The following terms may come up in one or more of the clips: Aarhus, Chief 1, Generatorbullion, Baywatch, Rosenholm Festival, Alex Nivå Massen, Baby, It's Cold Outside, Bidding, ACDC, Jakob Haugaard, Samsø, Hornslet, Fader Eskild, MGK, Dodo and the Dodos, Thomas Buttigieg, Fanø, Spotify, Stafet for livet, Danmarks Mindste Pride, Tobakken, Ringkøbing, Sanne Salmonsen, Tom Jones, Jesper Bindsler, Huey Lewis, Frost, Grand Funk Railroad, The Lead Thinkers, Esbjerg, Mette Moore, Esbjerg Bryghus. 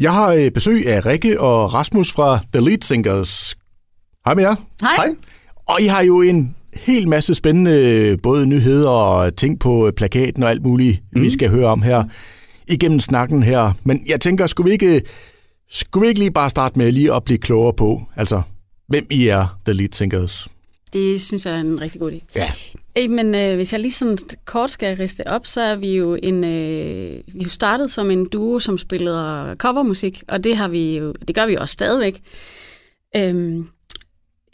Jeg har besøg af Rikke og Rasmus fra The Lead Thinkers. Hej med jer. Hej. Og I har jo en hel masse spændende både nyheder og ting på plakaten og alt muligt, vi skal høre om her igennem snakken her. Men jeg tænker, skulle vi ikke lige bare starte med lige at blive klogere på, altså hvem I er, The Lead Thinkers? Det synes jeg er en rigtig god idé. Ja. Men hvis jeg lige sådan kort skal riste op, så er vi jo vi startede som en duo, som spillede covermusik, og det gør vi også stadigvæk.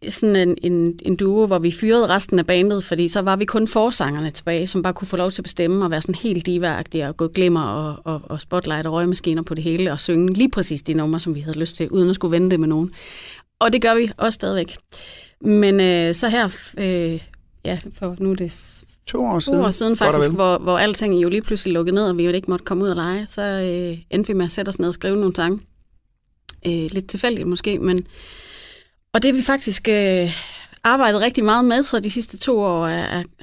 Sådan en duo, hvor vi fyrede resten af bandet, fordi så var vi kun forsangerne tilbage, som bare kunne få lov til at bestemme og være sådan helt diva-agtige og gå glimmer og spotlight og røgmaskiner på det hele og synge lige præcis de numre, som vi havde lyst til, uden at skulle vente med nogen. Og det gør vi også stadigvæk. Men så her, for nu er det 2 år siden faktisk, hvor alting jo lige pludselig lukkede ned, og vi jo ikke måtte komme ud og lege, så endte vi med at sætte os ned og skrive nogle sange. Lidt tilfældigt måske, men... Og det har vi faktisk arbejdet rigtig meget med, så de sidste 2 år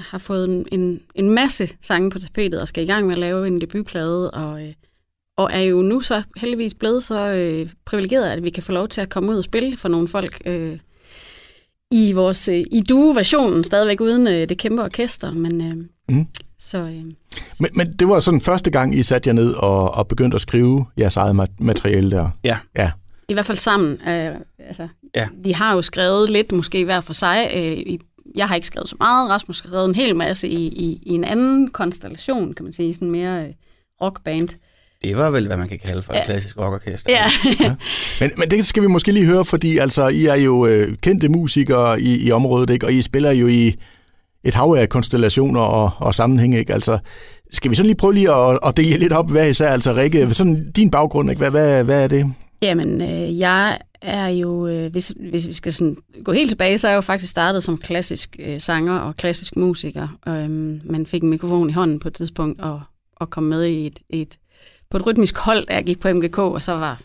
har fået en masse sange på tapetet og skal i gang med at lave en debutplade, og er jo nu så heldigvis blevet så privilegeret, at vi kan få lov til at komme ud og spille for nogle folk i vores i duo-versionen, stadigvæk uden det kæmpe orkester, men... Men det var sådan første gang, I satte jer ned og begyndte at skrive jeres eget materiale der? Ja. I hvert fald sammen. Vi har jo skrevet lidt, måske hver for sig. Jeg har ikke skrevet så meget. Rasmus har skrevet en hel masse i en anden konstellation, kan man sige, sådan mere rockband. Det var vel, hvad man kan kalde for et klassisk rockorkester. Ja. Men det skal vi måske lige høre, fordi altså, I er jo kendte musikere i området, ikke? Og I spiller jo i et hav af konstellationer og sammenhæng, ikke? Altså, skal vi sådan lige prøve at dele lidt op, hvad især, altså Rikke, sådan din baggrund, ikke? Hvad er det? Jamen, jeg er jo, hvis vi skal sådan gå helt tilbage, så er jeg jo faktisk startet som klassisk sanger og klassisk musiker. Man fik en mikrofon i hånden på et tidspunkt og kom med i et rytmisk hold, da jeg gik på MGK, og så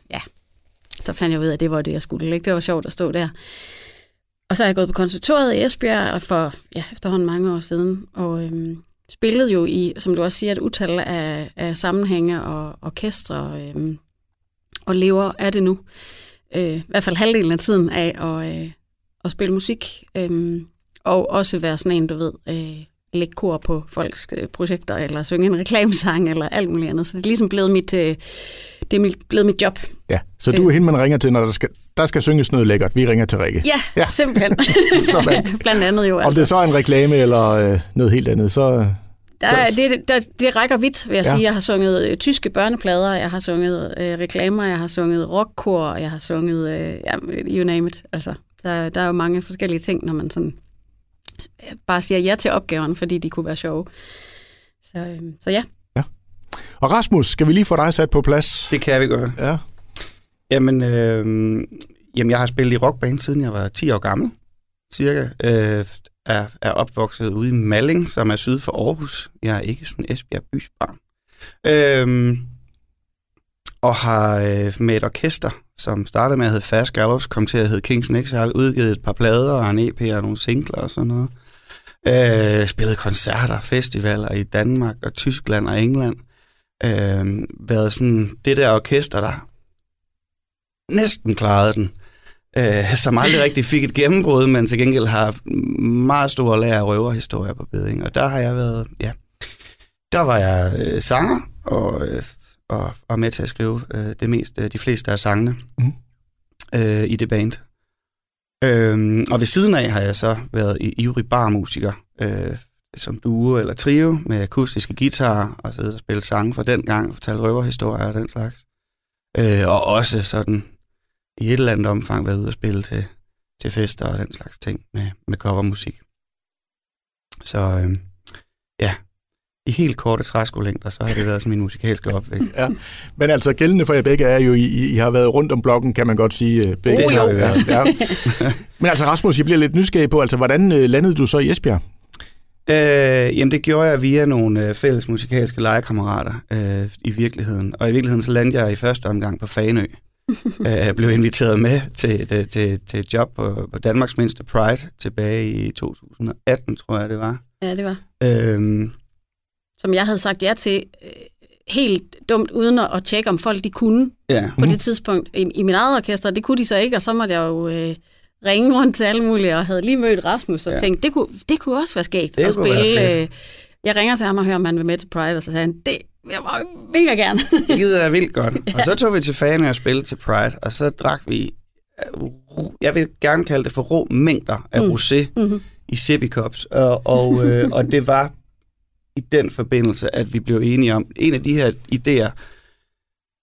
fandt jeg ud af, at det var det, jeg skulle lægge. Det var sjovt at stå der. Og så er jeg gået på konservatoriet i Esbjerg for efterhånden mange år siden, og spillede jo i, som du også siger, et utal af sammenhænge og orkestre, og lever af det nu, i hvert fald halvdelen af tiden af at spille musik, og også være sådan en, du ved, lægge kor på folks projekter, eller synge en reklamesang, eller alt muligt andet. Så det er ligesom blevet mit job. Ja, så du er hende, man ringer til, når der skal synges noget lækkert. Vi ringer til Rikke. Ja. Simpelthen. Blandt andet jo. Altså. Om det så er en reklame, eller noget helt andet, så... Det rækker vidt, vil jeg sige. Jeg har sunget tyske børneplader, jeg har sunget reklamer, jeg har sunget rockkor, jeg har sunget, you name it. Altså, der er jo mange forskellige ting, når man sådan bare siger ja til opgaverne, fordi de kunne være sjove. Så ja. Og Rasmus, skal vi lige få dig sat på plads? Det kan vi gøre. Ja. Jamen, jeg har spillet i rockband, siden jeg var 10 år gammel, cirka. Er opvokset ude i Malling, som er syd for Aarhus. Jeg er ikke sådan Esbjerg bys barn. Og har med et orkester, som startede med at hedde Fast Gallows, kom til at hedde King's X. Jeg har udgivet et par plader og en EP og nogle singler og sådan noget. Spillet koncerter, festivaler i Danmark og Tyskland og England. Været sådan det der orkester, der næsten klarede den. Som aldrig rigtig fik et gennembrud, men til gengæld har meget store lager af røverhistorier på Bidding. Og der har jeg været, der var jeg sanger og med til at skrive de fleste af sangene i det band. Og ved siden af har jeg så været ivrig barmusiker, som duo eller trio med akustiske guitarer og siddet og spillet sange fra dengang og fortalt røverhistorier og den slags. Og også sådan... i et eller andet omfang været ude og spille til fester og den slags ting med covermusik. Så i helt korte træskolængder, så har det været som min musikalske opvækst. Ja, men altså gældende for jer begge er jo, I har været rundt om blokken, kan man godt sige. Begge. Det har vi været. Ja. Men altså Rasmus, jeg bliver lidt nysgerrig på, altså hvordan landede du så i Esbjerg? Jamen det gjorde jeg via nogle fælles musikalske legekammerater i virkeligheden. Og i virkeligheden så landede jeg i første omgang på Fanø. Jeg blev inviteret med til et job på Danmarks Mindste Pride tilbage i 2018, tror jeg det var. Ja, det var. Som jeg havde sagt ja til helt dumt uden at tjekke, om folk de kunne på det tidspunkt i mit eget orkester. Det kunne de så ikke, og så måtte jeg jo ringe rundt til alle mulige, og havde lige mødt Rasmus og tænkte, det kunne også være skægt at spille. Jeg ringer til ham og hører, om han vil med til Pride, og så sagde han, det jeg var mega gerne. Det gider jeg vildt godt. Ja. Og så tog vi til Fanø og spillede til Pride, og så drak vi, jeg vil gerne kalde det for rå mængder af rosé i sippikops, og det var i den forbindelse, at vi blev enige om, en af de her idéer,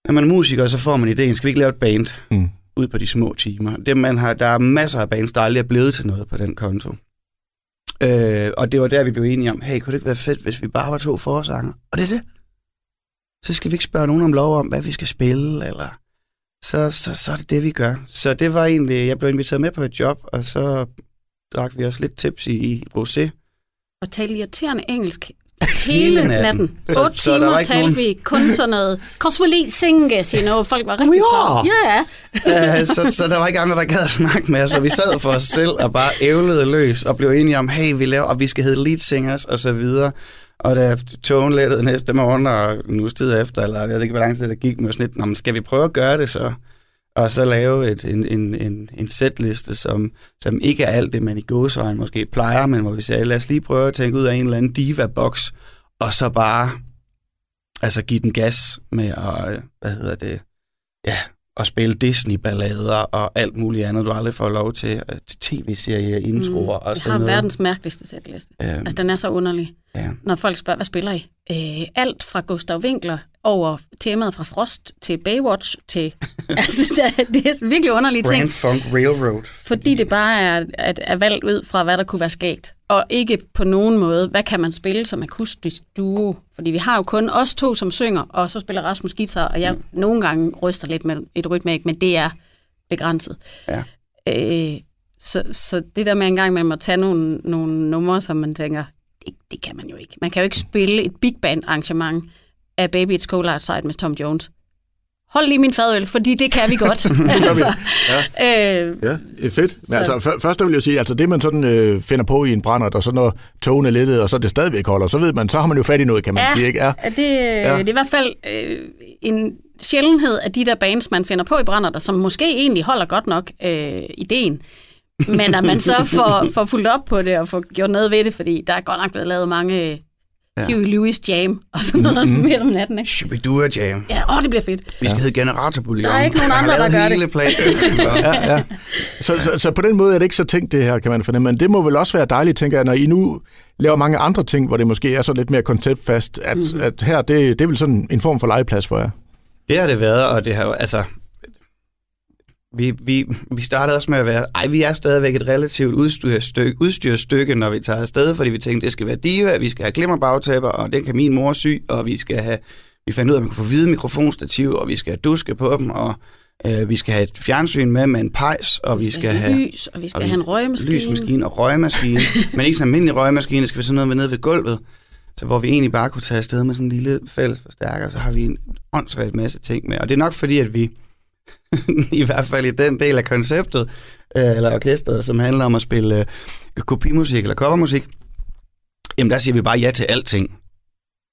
når man er musiker, så får man idéen, skal vi ikke lave et band ud på de små timer? Det, man har, der er masser af bands, der aldrig er blevet til noget på den konto. Og det var der, vi blev enige om, hey, kunne det ikke være fedt, hvis vi bare var 2 forsanger? Og det er det. Så skal vi ikke spørge nogen om lov om, hvad vi skal spille, eller så er det det, vi gør. Så det var egentlig, jeg blev inviteret med på et job, og så drak vi også lidt tips i rosé. Og talte irriterende engelsk. Hele natten. 8 timer talte vi kun sådan noget. Kosmoli singe, siger noget. Folk var rigtig slå. Ja. Så der var ikke andre, der gad at snakke med os. Så vi sad for os selv og bare ævlede løs og blev enige om, hey, vi laver, og vi skal hedde Lead Thinkers og så videre. Og da togen lettede næste morgen og en uges tid efter, eller jeg ved ikke, hvor lang tid der gik med snit, skal vi prøve at gøre det så? Og så lave en setliste, som ikke er alt det, man i gåseøjne måske plejer, men hvor vi siger, lad os lige prøve at tænke ud af en eller anden diva-boks, og så bare give den gas med at, at spille Disney-ballader og alt muligt andet, du aldrig får lov til tv-serier, introer og sådan noget. Jeg har verdens mærkeligste setliste. Den er så underlig. Ja. Når folk spørger, hvad spiller I? Alt fra Gustav Winkler over temaet fra Frost til Baywatch til... det er virkelig underlige ting. Grand Funk Railroad. Fordi det bare er valgt ud fra, hvad der kunne være skægt. Og ikke på nogen måde, hvad kan man spille som akustisk duo? Fordi vi har jo kun os 2, som synger, og så spiller Rasmus guitar, og jeg nogle gange ryster lidt med et rytmik, men det er begrænset. Ja. Så det der med en gang imellem at tage nogle numre, som man tænker... Det kan man jo ikke. Man kan jo ikke spille et big band arrangement af Baby, It's Cold Outside med Tom Jones. Hold lige min fadøl, fordi det kan vi godt. Fedt. Men altså, først vil jeg sige, altså det man sådan finder på i en brændert, og så når togene er lettet, og så det stadigvæk holder, så ved man, så har man jo fat i noget, kan man sige, ikke? Det er i hvert fald en sjældenhed af de der bands, man finder på i brænderter, som måske egentlig holder godt nok ideen. Men at man så får fuldt op på det og får gjort noget ved det, fordi der er godt nok blevet lavet mange Huey Lewis jam og sådan noget midt om natten, ikke? Shubidua jam. Ja, det bliver fedt. Vi skal hedde Generatorbullion. Der er ikke nogen andre, der gør det. Ja. Så på den måde er det ikke så tænkt det her, kan man fornemme. Men det må vel også være dejligt, tænker jeg, når I nu laver mange andre ting, hvor det måske er så lidt mere konceptfast, at her, det er vel sådan en form for legeplads for jer. Det har det været, og det har jo, altså... Vi startede også med at være... vi er stadigvæk et relativt udstyrstykke, når vi tager afsted, fordi vi tænkte, det skal være diva, vi skal have glimmerbagtæpper, og den kan min mor sy, og vi fandt ud af, at man kunne få hvide mikrofonstativ, og vi skal have duske på dem, og vi skal have et fjernsyn med en pejs, og vi skal have lys, og vi skal have en røgmaskine. Lysmaskine og røgmaskine, men ikke sådan en almindelig røgmaskine, det skal være sådan noget nede ved gulvet, så hvor vi egentlig bare kunne tage afsted med sådan en lille fælles forstærker, så har vi en åndssvagt masse ting med, og det er nok fordi, at vi i hvert fald i den del af konceptet, eller orkestret, som handler om at spille kopimusik eller covermusik, jamen der siger vi bare ja til alting,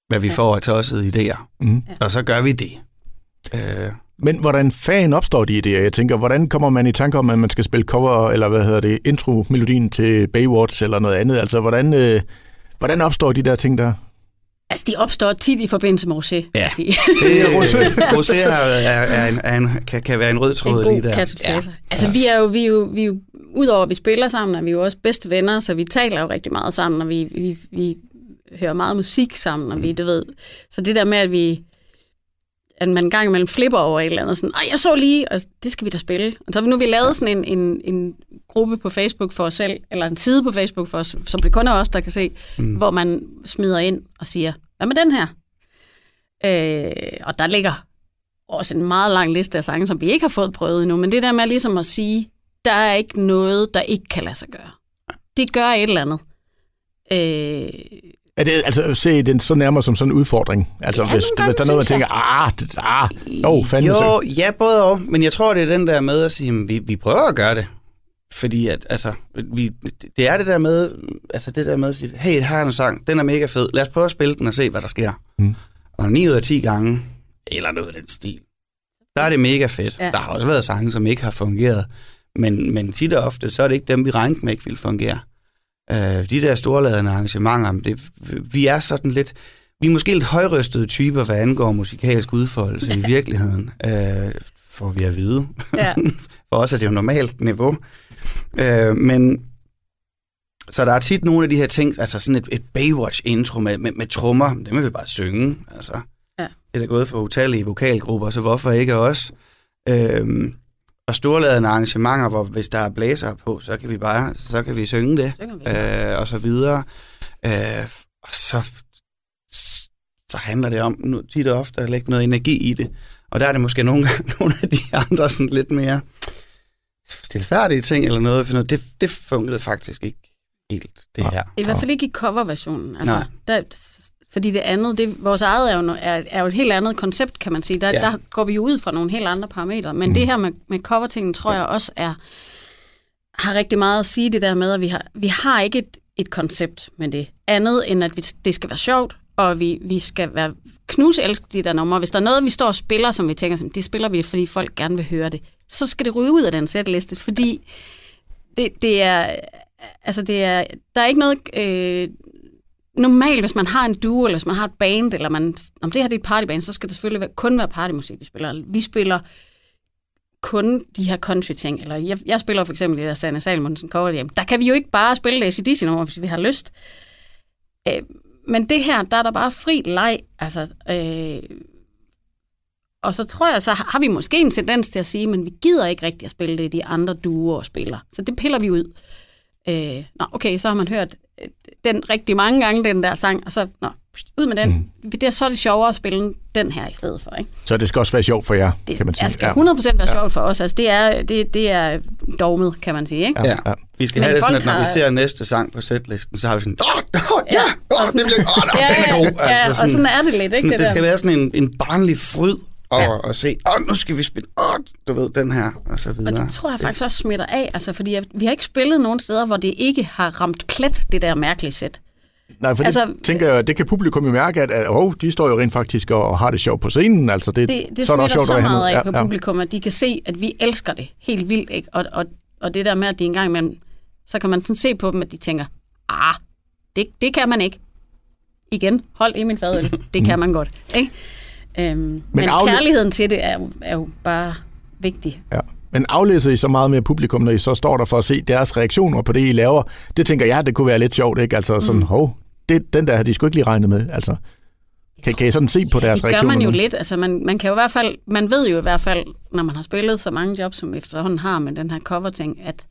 hvad vi får af tossede idéer. Og så gør vi det. Men hvordan fanden opstår de idéer? Jeg tænker, hvordan kommer man i tanke om, at man skal spille cover, eller intro-melodien til Baywatch, eller noget andet? Altså, hvordan opstår de der ting der? Altså, de opstår tit i forbindelse med rosé, kan jeg sige. Rosé kan være en rød tråd lige der. En god kasse. Altså, vi er jo, udover at vi spiller sammen, og vi er jo også bedste venner, så vi taler jo rigtig meget sammen, og vi hører meget musik sammen, og vi, du ved. Så det der med, at man en gang imellem flipper over et eller andet, sådan, jeg så lige, og det skal vi da spille. Og så har vi lavet sådan en gruppe på Facebook for os selv, eller en side på Facebook for os, som det kun er os, der kan se, hvor man smider ind og siger, hvad med den her? Og der ligger også en meget lang liste af sange, som vi ikke har fået prøvet endnu, men det der med ligesom at sige, der er ikke noget, der ikke kan lade sig gøre. Det gør et eller andet. Er det altså se den så nærmere som sådan en udfordring? Altså ja, hvis der er noget, man tænker, fandme så. Jo, ja, både og. Men jeg tror, det er den der med at sige, vi prøver at gøre det. Fordi at, det er det der med, at sige, hey, her er en sang, den er mega fed, lad os prøve at spille den og se, hvad der sker. Og 9 ud af 10 gange, eller noget af den stil, der er det mega fedt. Ja. Der har også været sange, som ikke har fungeret. Men tit og ofte, så er det ikke dem, vi regnede med ikke ville fungere. De der storladende arrangementer, vi er sådan lidt... Vi er måske lidt højrøstede typer, hvad angår musikalsk udfoldelse i virkeligheden, får vi at vide. Ja. For os er det jo normalt niveau. Men... Så der er tit nogle af de her ting, altså sådan et Baywatch-intro med trommer, det må vi bare synge, altså. Ja. Det er gået for utallige vokalgrupper, så hvorfor ikke os? Og storladende arrangementer, hvor hvis der er blæsere på, så kan vi synge det, og så videre. Og så handler det om nu, tit og ofte at lægge noget energi i det. Og der er det måske nogle af de andre sådan lidt mere stilfærdige ting eller noget, for det fungerede faktisk ikke. Helt, det her. I hvert fald ikke i coverversionen. Altså, der, fordi det andet, vores eget er jo et helt andet koncept, kan man sige. Der går vi jo ud fra nogle helt andre parametre. Men det her med covertingen, tror jeg også har rigtig meget at sige det der med, at vi har ikke et koncept med det andet, end at det skal være sjovt, og vi skal være knuselske de der numre. Hvis der er noget, vi står og spiller, som vi tænker, det spiller vi, fordi folk gerne vil høre det, så skal det ryge ud af den sætliste, fordi det er... Altså, der er ikke noget... normalt, hvis man har en duo, eller hvis man har et band, eller om det her det er et partyband, så skal det selvfølgelig kun være partymusik, vi spiller. Vi spiller kun de her country-ting. Eller jeg spiller for eksempel det Sanne Salmonsen cover hjem. Der kan vi jo ikke bare spille ACDC nummer, hvis vi har lyst. Men det her, der er bare fri leg. Altså, og så tror jeg, så har vi måske en tendens til at sige, men vi gider ikke rigtig at spille det, de andre duoer spiller. Så det piller vi ud. Okay, så har man hørt den rigtig mange gange, den der sang, og så ud med den. Så er det sjovere at spille den her i stedet for, ikke? Så det skal også være sjovt for jer, kan man sige. Det skal 100% være sjovt for os. Altså, det er dogmet, kan man sige, ikke? Ja. Ja. Vi skal have det sådan, at når vi ser næste sang på setlisten, så har vi sådan, den er god. Altså, ja, og sådan er det lidt, ikke? Sådan, det skal være sådan en barnlig fryd. Og se, nu skal vi spille, du ved, den her, og så videre. Og det tror jeg faktisk også smitter af, altså, fordi vi har ikke spillet nogen steder, hvor det ikke har ramt plet, det der mærkelige sæt. Nej, for altså, det kan publikum jo mærke, at de står jo rent faktisk og har det sjovt på scenen. Altså, det smitter også sjovt, så meget af på publikum, at de kan se, at vi elsker det helt vildt, ikke? Og det der med, at de engang imellem, så kan man sådan se på dem, at de tænker, det kan man ikke. Igen, hold i min fadøl, det kan man godt, ikke? Men kærligheden til det er jo bare vigtig. Ja. Men aflæser I så meget med publikum, når I så står der for at se deres reaktioner på det, I laver? Det tænker jeg, det kunne være lidt sjovt, ikke? Altså sådan, den der har de sgu ikke lige regnet med. Altså, kan I sådan se på deres reaktioner? Det gør man jo lidt. Altså, man kan jo i hvert fald, man ved jo i hvert fald, når man har spillet så mange jobs, som efterhånden har med den her cover-ting, at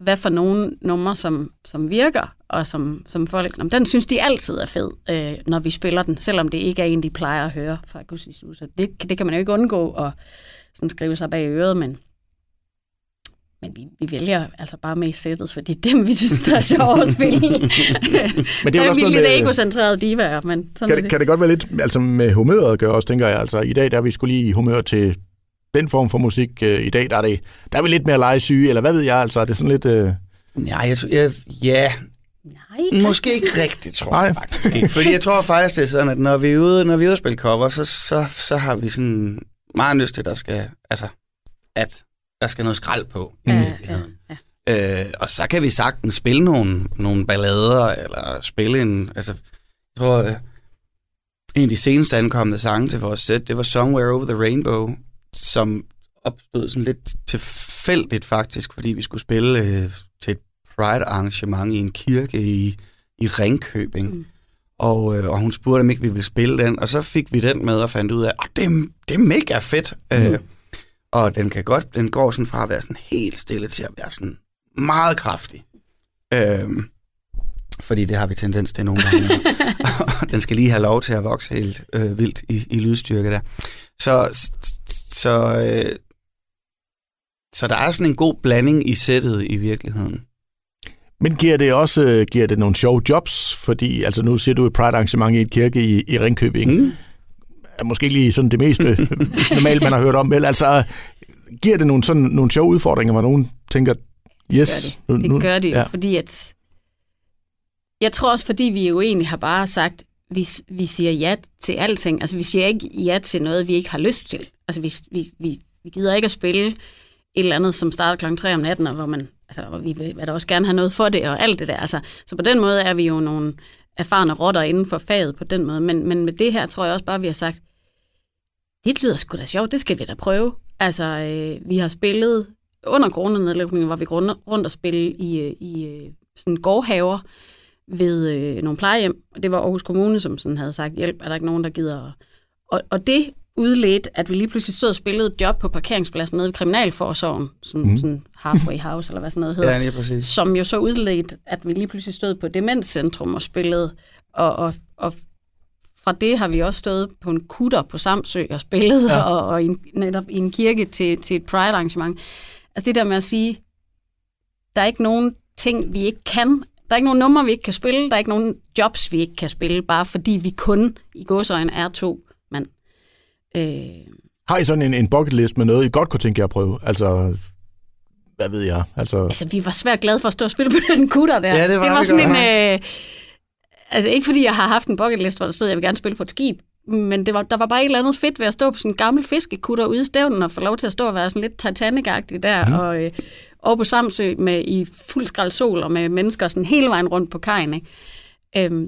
hvad for nogle numre, som virker, og som folk... Den synes de altid er fed, når vi spiller den, selvom det ikke er en, de plejer at høre fra akustisk udstyr. Det kan man jo ikke undgå at sådan skrive sig bag øret, men vi vælger altså bare med i sættet, fordi dem, vi synes, der er sjovt at spille. Men det er jo også noget med... egocentrerede divaer, men sådan kan det. Kan det godt være lidt altså med humøret at gøre også, tænker jeg. Altså, i dag der er vi skulle lige i humør til den form for musik. I dag der er vi lidt mere legesyge, eller hvad ved jeg, altså, er det sådan lidt... Nej, Nej, måske ikke rigtigt, tror jeg faktisk ikke. Fordi jeg tror faktisk, det er sådan, at når vi er ude at spille cover, så har vi sådan meget lyst til, at der skal noget skrald på. Og så kan vi sagtens spille nogle ballader, eller spille en... Altså, jeg tror, en af de seneste ankommende sange til vores sæt, det var Somewhere Over the Rainbow, som opstod sådan lidt tilfældigt faktisk, fordi vi skulle spille til et Pride-arrangement i en kirke i Ringkøbing. Og hun spurgte, om ikke vi ville spille den, og så fik vi den med og fandt ud af, det er mega fedt. Og den går sådan fra at være sådan helt stille til at være sådan meget kraftig. Fordi det har vi tendens til nogle gange. Den skal lige have lov til at vokse helt vildt i lydstyrke der. Så der er sådan en god blanding i sættet i virkeligheden. Men giver det nogle sjove jobs? Fordi altså nu ser du et Pride-arrangement i et kirke i Ringkøbing. Er måske ikke lige sådan det meste normalt, man har hørt om. Vel? Altså, giver det nogle sjove udfordringer, hvor nogen tænker, yes? Det gør det, fordi at... Jeg tror også, fordi vi jo egentlig har bare sagt, vi siger ja til alting. Altså, vi siger ikke ja til noget, vi ikke har lyst til. Altså, vi gider ikke at spille et eller andet, som starter klokken 3 om natten, og hvor man, altså, og vi vil da også gerne have noget for det, og alt det der. Altså, så på den måde er vi jo nogle erfarne rotter inden for faget på den måde. Men med det her tror jeg også bare, vi har sagt, det lyder sgu da sjovt, det skal vi da prøve. Altså, vi har spillet under coronanedlukningen, hvor vi går rundt og spille i sådan gårdhaver ved nogle plejehjem. Og det var Aarhus Kommune, som sådan havde sagt, hjælp, er der ikke nogen, der gider. Og det udledte, at vi lige pludselig stod og spillede et job på parkeringspladsen nede ved Kriminalforsorgen, som sådan halfway house, eller hvad sådan noget hedder. Ja, lige præcis. Som jo så udledte, at vi lige pludselig stod på Demenscentrum og spillede, og fra det har vi også stået på en kutter på Samsø og spillet, ja. og netop i en kirke til et Pride-arrangement. Altså det der med at sige, der er ikke nogen ting, vi ikke kan. Der er ikke nogen numre, vi ikke kan spille. Der er ikke nogen jobs, vi ikke kan spille, bare fordi vi kun i gåseøjne er 2 mand. Har I sådan en bucket list med noget, I godt kunne tænke jer at prøve? Altså, hvad ved jeg? Altså, vi var svært glade for at stå og spille på den kutter der. Ja, det var sådan en... Altså ikke fordi jeg har haft en bucket list, hvor der stod, at jeg vil gerne spille på et skib, men der var bare et eller andet fedt ved at stå på sådan en gammel fiskekutter ude i stævnen og få lov til at stå og være sådan lidt Titanic-agtig der, og på Samsø med i fuld skrald sol og med mennesker sådan hele vejen rundt på kajen.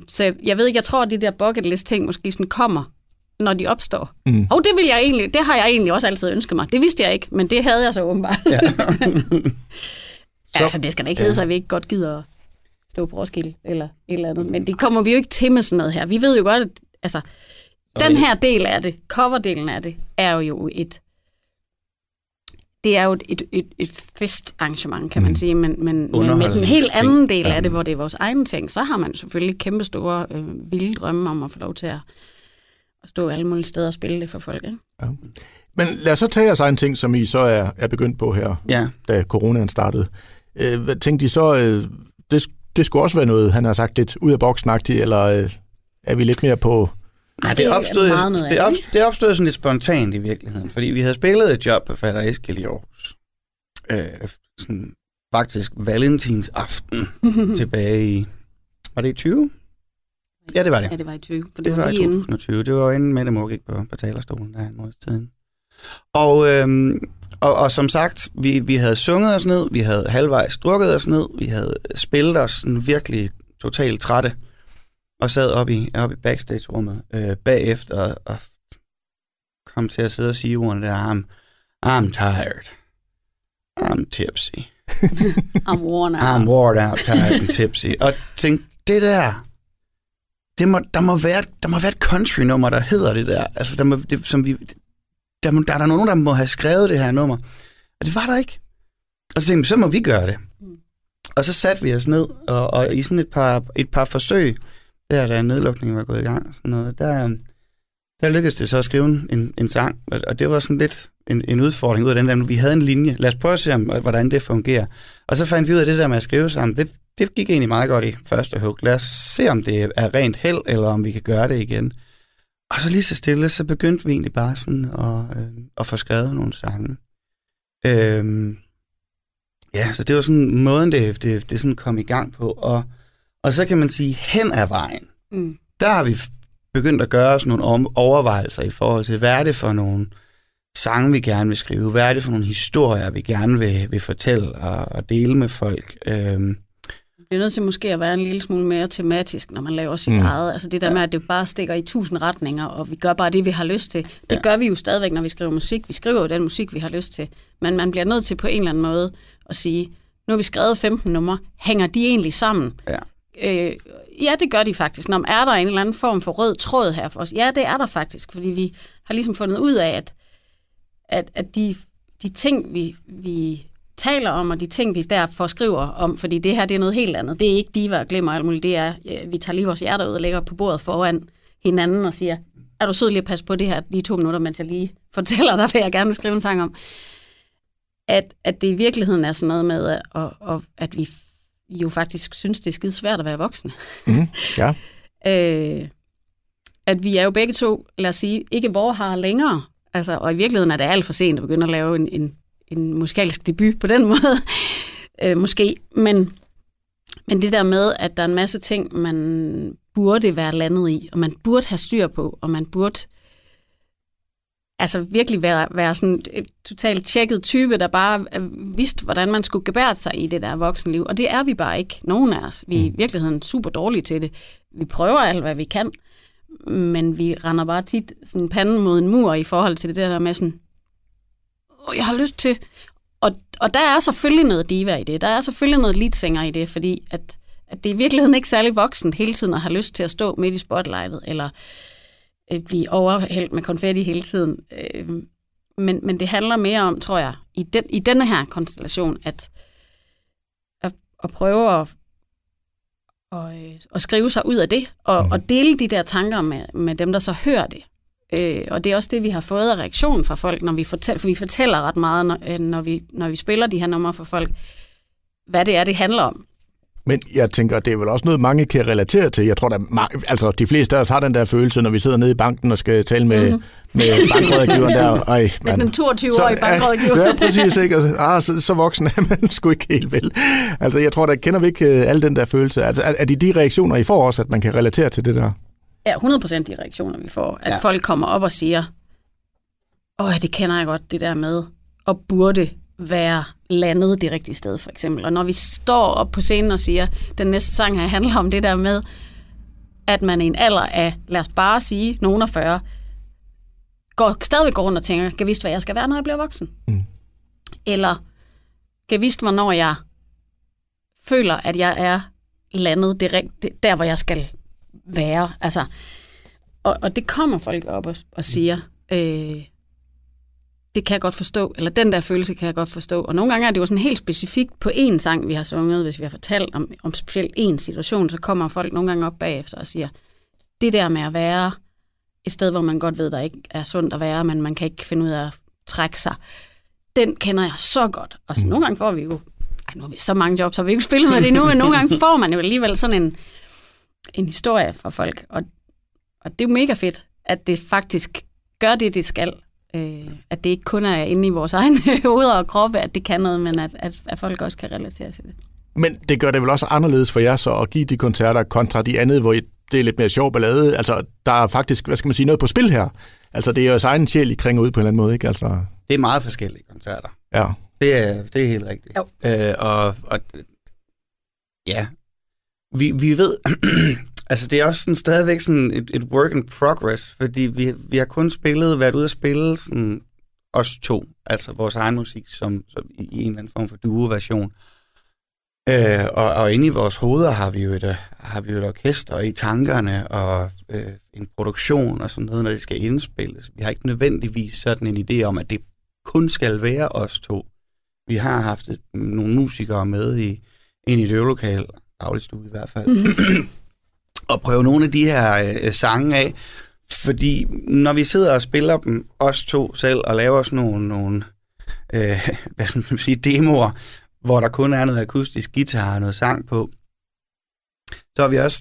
Så jeg ved ikke, jeg tror, at de der bucket list ting måske sådan kommer, når de opstår. Mm. Og det har jeg egentlig også altid ønsket mig. Det vidste jeg ikke, men det havde jeg så åbenbart. Ja. Altså det skal da ikke hedde sig, at vi ikke godt gider stå på Roskilde eller et eller andet. Men det kommer vi jo ikke til med sådan noget her. Vi ved jo godt, at altså, den her del af det, coverdelen af det, er jo et festarrangement, kan man sige, men med den helt anden del af det, hvor det er vores egne ting, så har man selvfølgelig kæmpe store vilde drømme om at få lov til at stå alle mulige steder og spille det for folk. Ikke? Ja. Men lad os så tage jeres egen ting, som I så er begyndt på her, da coronaen startede. Hvad tænkte I så... Det skulle også være noget, han har sagt lidt ud af boksen, eller er vi lidt mere på... Nej, det opstod sådan lidt spontant i virkeligheden, fordi vi havde spillet et job på Fader Eskild i Aarhus. Sådan faktisk Valentins aften tilbage i... Var det i 20? Ja, det var det. Ja, det var i 20. Det var i 2020. Det var inden Mette Moore gik på talerstolen der en måneds tiden. Og som sagt, vi havde sunget os ned, vi havde halvvejs drukket os ned, vi havde spillet os sådan virkelig totalt trætte, og sad oppe i backstage-rummet bagefter, og kom til at sidde og sige ordene der, I'm tired, I'm tipsy, I'm worn out, tired and tipsy, og tænkte, det der... Der må være et country-nummer, der hedder det der. Altså, der er nogen, der må have skrevet det her nummer. Og det var der ikke. Og så tænkte jeg, så må vi gøre det. Og så satte vi os ned, og i sådan et par forsøg, da nedlukningen var gået i gang, sådan noget, der lykkedes det så at skrive en sang. Og det var sådan lidt en udfordring ud af den der. Vi havde en linje. Lad os prøve at se, hvordan det fungerer. Og så fandt vi ud af det der med at skrive sammen. Det gik egentlig meget godt i første hug. Lad os se, om det er rent held, eller om vi kan gøre det igen. Og så lige så stille, så begyndte vi egentlig bare sådan at få skrevet nogle sange. Så det var sådan måden, det sådan kom i gang på. Og så kan man sige, hen ad vejen, der har vi begyndt at gøre sådan nogle overvejelser i forhold til, hvad er det for nogle sange, vi gerne vil skrive? Hvad er det for nogle historier, vi gerne vil fortælle og dele med folk? Det er nødt til måske at være en lille smule mere tematisk, når man laver sit eget. Altså det der med, at det bare stikker i 1000 retninger, og vi gør bare det, vi har lyst til. Det gør vi jo stadigvæk, når vi skriver musik. Vi skriver jo den musik, vi har lyst til. Men man bliver nødt til på en eller anden måde at sige, nu har vi skrevet 15 numre. Hænger de egentlig sammen? Ja. Det gør de faktisk. Nå, er der en eller anden form for rød tråd her for os? Ja, det er der faktisk, fordi vi har ligesom fundet ud af, at de ting, vi taler om, og de ting, vi derfor skriver om, fordi det her, det er noget helt andet. Det er ikke diva og glimmer og alt muligt. Det er, vi tager lige vores hjerter ud og lægger på bordet foran hinanden og siger, er du sød lige at passe på det her lige 2 minutter, mens jeg lige fortæller dig, hvad jeg gerne vil skrive en sang om. At det i virkeligheden er sådan noget med, at vi jo faktisk synes, det er skide svært at være voksne. Ja. At vi er jo begge to, lad os sige, ikke vore har længere. Altså, og i virkeligheden er det alt for sent at begynde at lave en musikalsk debut på den måde, måske. Men det der med, at der er en masse ting, man burde være landet i, og man burde have styr på, og man burde altså virkelig være sådan et totalt tjekket type, der bare vidste, hvordan man skulle gebære sig i det der voksenliv. Og det er vi bare ikke, nogen af os. Vi er i virkeligheden super dårlige til det. Vi prøver alt, hvad vi kan, men vi render bare tit sådan panden mod en mur i forhold til det der med sådan, jeg har lyst til... Og der er selvfølgelig noget diva i det. Der er selvfølgelig noget leadsinger i det, fordi at det er i virkeligheden ikke særlig voksent hele tiden at have lyst til at stå midt i spotlightet, eller blive overhældt med konfetti hele tiden. Men det handler mere om, tror jeg, i denne her konstellation, at prøve at skrive sig ud af det, og dele de der tanker med dem, der så hører det. Og det er også det, vi har fået af reaktionen fra folk, når vi fortæller, for vi fortæller ret meget, når vi spiller de her numre for folk, hvad det er, det handler om. Men jeg tænker, det er vel også noget, mange kan relatere til. Jeg tror, altså de fleste af os har den der følelse, når vi sidder nede i banken og skal tale med bankrådgiveren der. Ej, man, med den 22-årige bankrådgiver. Ja, præcis. Ikke? Så voksen er man sgu ikke helt vel. Altså, jeg tror, der kender vi ikke alle den der følelse. Altså, er det de reaktioner, I får også, at man kan relatere til det der? Ja, 100% de reaktioner, vi får. At folk kommer op og siger, det kender jeg godt, det der med, og burde være landet det rigtige sted, for eksempel. Og når vi står op på scenen og siger, den næste sang her handler om det der med, at man i en alder af, lad os bare sige, nogen af 40, stadigvæk går rundt og tænker, kan vidste, hvad jeg skal være, når jeg bliver voksen? Mm. Eller, kan vidste, hvornår jeg føler, at jeg er landet det rigtige, der, hvor jeg skal være. Altså, og det kommer folk op og siger, det kan jeg godt forstå, eller den der følelse kan jeg godt forstå. Og nogle gange er det jo sådan helt specifikt på én sang, vi har sunget, hvis vi har fortalt om specielt én situation, så kommer folk nogle gange op bagefter og siger, det der med at være et sted, hvor man godt ved, der ikke er sundt at være, men man kan ikke finde ud af at trække sig, den kender jeg så godt. Og så nogle gange får vi jo, nu har vi så mange jobs, så vi ikke spillet med det nu, men nogle gange får man jo alligevel sådan en historie fra folk, og det er jo mega fedt, at det faktisk gør det skal, at det ikke kun er inde i vores egne hoveder og kroppe, at det kan noget, men at folk også kan relatere til det. Men det gør det vel også anderledes for jer så at give de koncerter kontra de andet, hvor det er lidt mere sjov ballade. Altså, der er faktisk, hvad skal man sige, noget på spil her. Altså, det er jeres egen sjæl, I kringer ud på en eller anden måde, ikke? Altså... Det er meget forskellige koncerter. Ja. Det er helt rigtigt. Ja... Vi ved, altså det er også sådan stadigvæk sådan et work in progress, fordi vi har kun været ude at spille sådan os to, altså vores egen musik, som i en eller anden form for duo-version. Og inde i vores hoveder har vi jo et orkester i tankerne, og en produktion og sådan noget, når det skal indspilles. Vi har ikke nødvendigvis sådan en idé om, at det kun skal være os to. Vi har haft nogle musikere med ind i et øvelokale, dagligt studie i hvert fald, og prøve nogle af de her sange af, fordi når vi sidder og spiller dem, os to selv, og laver sådan nogle hvad skal man sige, demoer, hvor der kun er noget akustisk guitar og noget sang på, så er vi også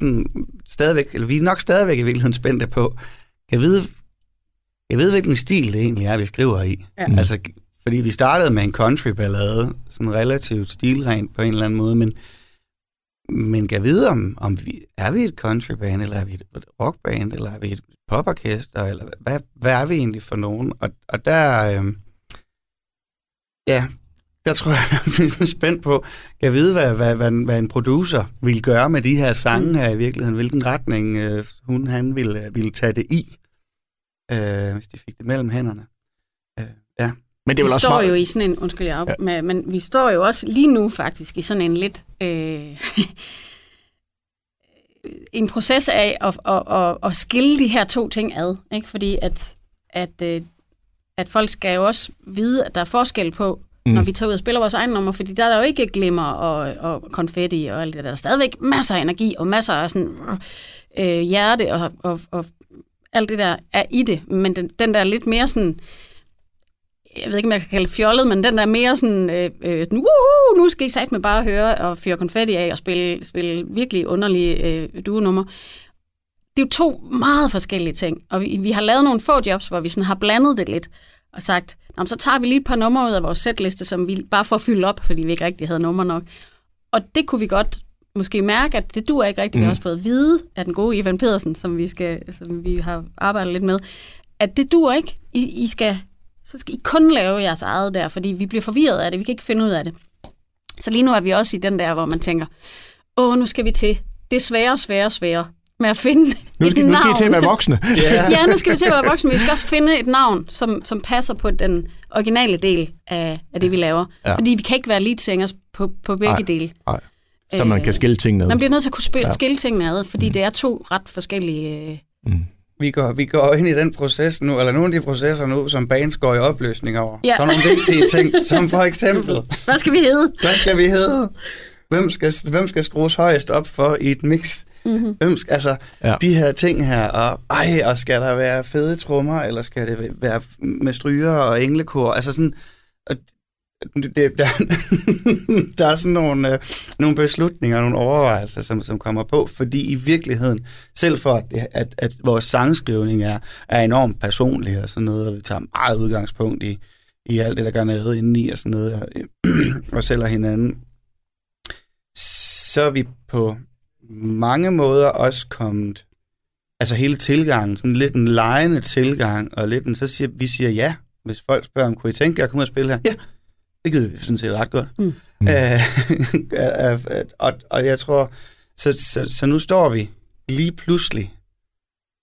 sådan vi er nok stadigvæk i virkeligheden spændte på, jeg ved hvilken stil det egentlig er, vi skriver i. Ja. Altså, fordi vi startede med en countryballade, sådan relativt stilrent på en eller anden måde, men kan vide, om vi er vi et countryband, eller er vi et rockband, eller er vi et poporkester, eller hvad er vi egentlig for nogen? Og der tror jeg, jeg er spændt på, kan vide, hvad en producer ville gøre med de her sange her i virkeligheden, hvilken retning han ville tage det i, hvis de fik det mellem hænderne. Men det er vi også står meget... jo i sådan en, undskyld jeg op, ja. Men vi står jo også lige nu faktisk i sådan en lidt en proces af at skille de her to ting ad, ikke? Fordi at folk skal jo også vide, at der er forskel på, når vi tager ud og spiller vores egen nummer, fordi der er jo ikke glimmer og konfetti og alt det der. Der er stadigvæk masser af energi og masser af sådan, hjerte og alt det der er i det, men den der lidt mere sådan, jeg ved ikke, om jeg kan kalde det fjollet, men den der mere sådan, nu skal I satme bare høre og fyre konfetti af og spille virkelig underlige duenummer. Det er jo to meget forskellige ting, og vi har lavet nogle få jobs, hvor vi sådan har blandet det lidt og sagt, så tager vi lige et par numre ud af vores setliste, som vi bare får fyldt op, fordi vi ikke rigtig havde numre nok. Og det kunne vi godt måske mærke, at det duer ikke rigtigt. Vi har også fået at vide af den gode Ivan Pedersen, som vi har arbejdet lidt med, at det duer ikke. Så skal I kun lave jeres eget der, fordi vi bliver forvirret af det. Vi kan ikke finde ud af det. Så lige nu er vi også i den der, hvor man tænker, nu skal vi til. Det er sværere med at finde et navn. Nu skal I til at være voksne. Ja, nu skal vi til at være voksne, men vi skal også finde et navn, som passer på den originale del af det, vi laver. Ja. Fordi vi kan ikke være lead singers på begge dele. Nej. Så man kan skille tingene ad. Man bliver nødt til at kunne skille tingene ad, fordi det er to ret forskellige... Vi går ind i den proces nu, eller nogle af de processer nu, som bands går i opløsning over. Ja. Så nogle vigtige ting, som for eksempel... Hvad skal vi hedde? Hvem skal skrues højest op for i et mix? Mm-hmm. De her ting her, og skal der være fede trommer, eller skal det være med stryger og englekor? Altså sådan... Der er sådan nogle beslutninger, nogle overvejelser, som kommer på, fordi i virkeligheden, selv for at vores sangskrivning er enormt personlig og sådan noget, og vi tager meget udgangspunkt i alt det, der gør noget indeni og sådan noget, og sælger hinanden, så er vi på mange måder også kommet, altså hele tilgangen, sådan lidt en legende tilgang, og lidt en, vi siger ja, hvis folk spørger om, kunne I tænke jer at komme ud og spille her? Ja. Det gider vi sådan set ret godt. Og jeg tror, så nu står vi lige pludselig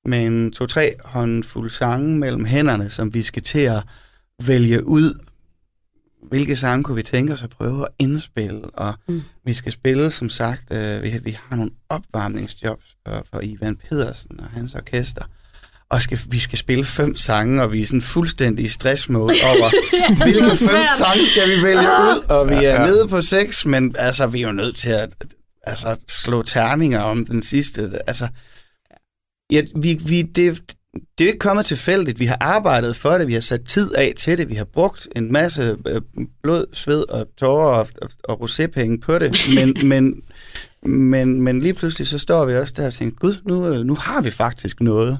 med en 2-3 håndfulde sange mellem hænderne, som vi skal til at vælge ud. Hvilke sange kunne vi tænke os at prøve at indspille? Og vi skal spille, som sagt, vi har nogle opvarmningsjobs for Ivan Pedersen og hans orkester. Og vi skal spille 5 sange, og vi er sådan fuldstændig i stressmode over, hvilke 5 sange skal vi vælge ud, og vi er nede på 6, men altså, vi er jo nødt til at slå terninger om den sidste. Altså, det er jo ikke kommet tilfældigt. Vi har arbejdet for det, vi har sat tid af til det, vi har brugt en masse blod, sved og tårer og rosépenge på det, men lige pludselig så står vi også der og tænker, gud, nu har vi faktisk noget.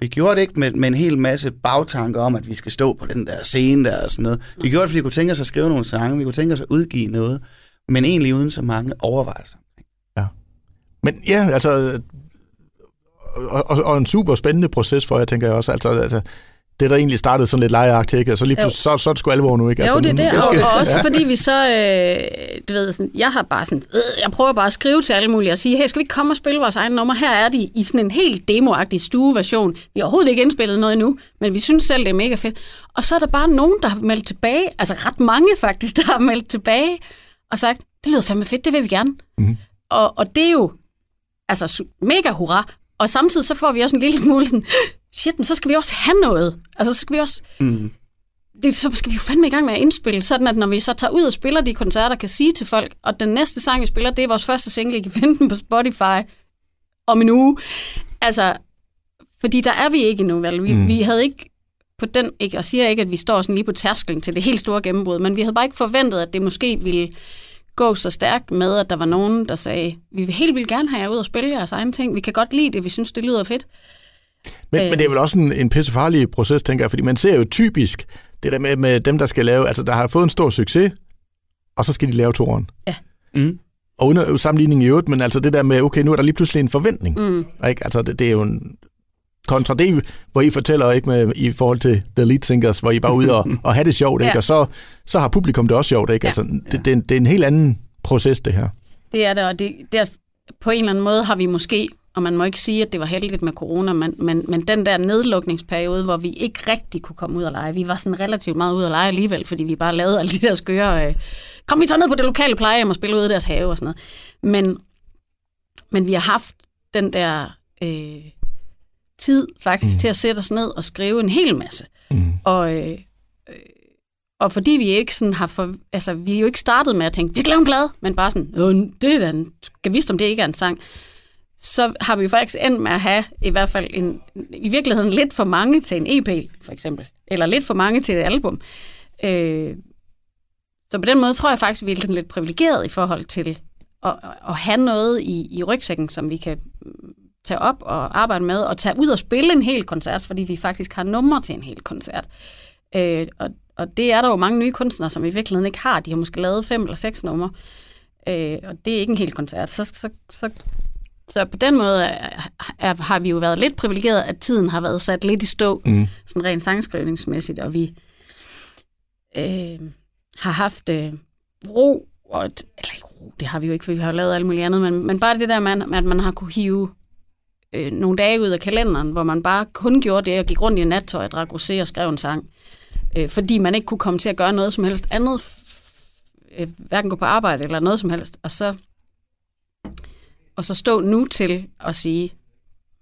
Vi gjorde det ikke med en hel masse bagtanker om, at vi skal stå på den der scene der og sådan noget. Vi gjorde det, fordi vi kunne tænke os at skrive nogle sange, vi kunne tænke os at udgive noget, men egentlig uden så mange overvejelser. Ja. Men ja, altså og en super spændende proces for, jeg tænker jeg også, altså det der egentlig startede sådan lidt legeagtigt, ikke? Altså lige pludselig, så er det sgu alvor nu, ikke? Altså, jo, det er det, og også fordi vi så, du ved, sådan, jeg har bare sådan, jeg prøver bare at skrive til alle mulige og sige, hey, skal vi ikke komme og spille vores egne nummer? Her er de i sådan en helt demoagtig stueversion. Vi har overhovedet ikke indspillet noget endnu, men vi synes selv, det er mega fedt. Og så er der bare nogen, der har meldt tilbage, altså ret mange faktisk, der har meldt tilbage og sagt, det lyder fandme fedt, det vil vi gerne. Mm-hmm. Og det er jo, altså mega hurra. Og samtidig så får vi også en lille smule sådan, shit, men så skal vi også have noget. Altså, så skal vi også... Så skal vi jo fandme i gang med at indspille, sådan at når vi så tager ud og spiller de koncerter, kan sige til folk, og den næste sang, vi spiller, det er vores første single, I kan finde den på Spotify om en uge. Altså, fordi der er vi ikke endnu, vel? Vi havde ikke på den... Ikke, og siger ikke, at vi står sådan lige på tærsklen til det helt store gennembrud, men vi havde bare ikke forventet, at det måske ville gå så stærkt med, at der var nogen, der sagde, vi vil helt vildt gerne have jer ud og spille jeres egne ting. Vi kan godt lide det, vi synes, det lyder fedt. Men det er vel også en pissefarlig proces, tænker jeg, fordi man ser jo typisk det der med dem, der skal lave, altså der har fået en stor succes, og så skal de lave toeren. Ja. Og uden sammenligning i øvrigt, men altså det der med, okay, nu er der lige pludselig en forventning. Ikke? Altså det er jo en kontra det, hvor I fortæller, ikke, med, i forhold til The Lead Thinkers, hvor I bare er ude og have det sjovt, ikke? Og så har publikum det også sjovt, ikke? Altså, det er en helt anden proces, det her. Det er det, og det er, på en eller anden måde har vi måske... Og man må ikke sige, at det var heldigt med corona, men den der nedlukningsperiode, hvor vi ikke rigtig kunne komme ud og lege. Vi var sådan relativt meget ud og lege alligevel, fordi vi bare lavede alle de der skøre... kom vi så ned på det lokale plejehjem og spille ude i deres have og sådan noget. Men vi har haft den der tid faktisk til at sætte os ned og skrive en hel masse. Og fordi vi ikke sådan har... vi er jo ikke startet med at tænke, vi skal lave en plade, men bare sådan, det er en... Kan vidste, om det ikke er en sang... så har vi faktisk endt med at have i hvert fald i virkeligheden lidt for mange til en EP, for eksempel. Eller lidt for mange til et album. Så på den måde tror jeg faktisk, vi er lidt privilegeret i forhold til at have noget i rygsækken, som vi kan tage op og arbejde med, og tage ud og spille en hel koncert, fordi vi faktisk har numre til en hel koncert. Og det er der jo mange nye kunstnere, som i virkeligheden ikke har. De har måske lavet 5 eller 6 numre. Og det er ikke en hel koncert. Så på den måde har vi jo været lidt privilegeret, at tiden har været sat lidt i stå, sådan rent sangskrivningsmæssigt, og vi har haft ro, og eller ikke ro, det har vi jo ikke, for vi har lavet alt muligt andet, men bare det der med, at man har kunne hive nogle dage ud af kalenderen, hvor man bare kun gjorde det, og gik rundt i nattøj, drak rosé og skrev en sang, fordi man ikke kunne komme til at gøre noget som helst andet, hverken gå på arbejde eller noget som helst, og så stå nu til at sige,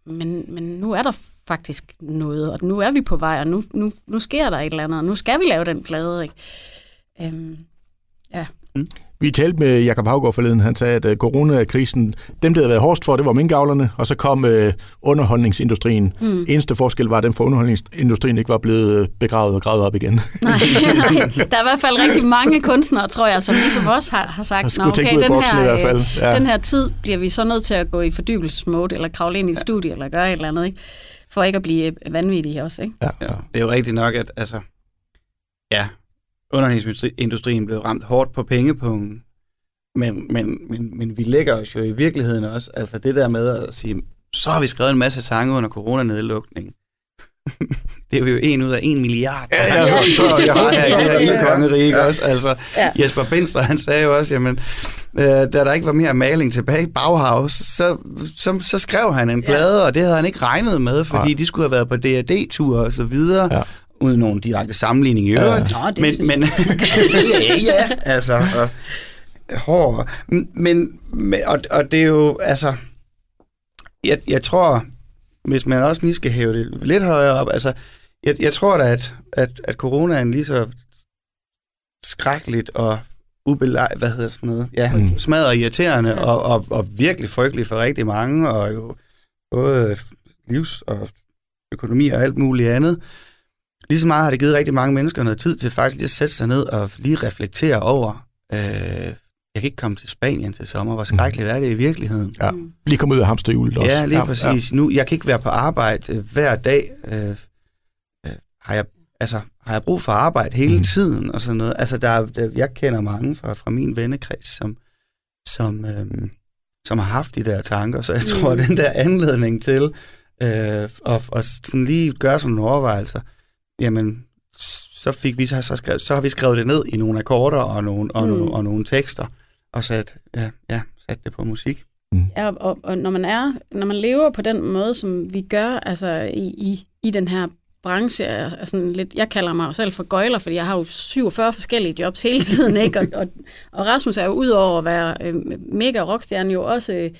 men nu er der faktisk noget, og nu er vi på vej, og nu sker der et eller andet, og nu skal vi lave den plade, ikke? Ja. Vi talte med Jakob Haugaard forleden, han sagde, at coronakrisen, dem der havde været hårdest for, det var minkavlerne, og så kom underholdningsindustrien. Eneste forskel var, at dem for underholdningsindustrien ikke var blevet begravet og gravet op igen. Nej, der er i hvert fald rigtig mange kunstnere, tror jeg, som ligesom os har sagt, den her tid bliver vi så nødt til at gå i fordybelsesmode, eller kravle ind i et studie, eller gøre et eller andet, ikke? For ikke at blive vanvittige også. Ikke? Ja. Det er jo rigtigt nok, at underholdningsindustrien blev ramt hårdt på pengepungen, men vi lægger os jo i virkeligheden også. Altså det der med at sige, så har vi skrevet en masse sange under coronanedlukningen. Det er jo 1 ud af 1 milliard. Ja, jeg har her i det her lille kongerige også. Altså, ja. Jesper Bindsler, han sagde jo også, jamen, da der ikke var mere maling tilbage i Bauhaus, så skrev han en plade, og det havde han ikke regnet med, fordi de skulle have været på DRD-ture og så videre. Ja. Uden nogen direkte sammenligning i øvrigt. Men og det er jo, altså, jeg tror, hvis man også lige skal hæve det lidt højere op, altså, jeg tror da, at coronaen lige så skrækkeligt og smadret irriterende og virkelig frygtelig for rigtig mange, og jo både livs og økonomi og alt muligt andet, lige så meget har det givet rigtig mange mennesker noget tid til faktisk lige at sætte sig ned og lige reflektere over, jeg kan ikke komme til Spanien til sommer, hvor skrækkeligt er det i virkeligheden. Ja. Lige komme ud af hamsterhjulet også. Ja, lige præcis. Ja. Nu, jeg kan ikke være på arbejde hver dag. Har jeg brug for arbejde hele tiden og sådan noget? Altså, jeg kender mange fra min vennekreds, som har haft de der tanker, så jeg tror, den der anledning til at sådan lige gøre sådan nogle overvejelser, jamen, så har vi skrevet det ned i nogle akkorder og nogle tekster, og sat det på musik. Ja, og når man lever på den måde, som vi gør, altså i den her branche, er sådan lidt, jeg kalder mig selv for gøjler, fordi jeg har jo 47 forskellige jobs hele tiden, ikke? Og Rasmus er jo udover at være mega rockstjerne, jo også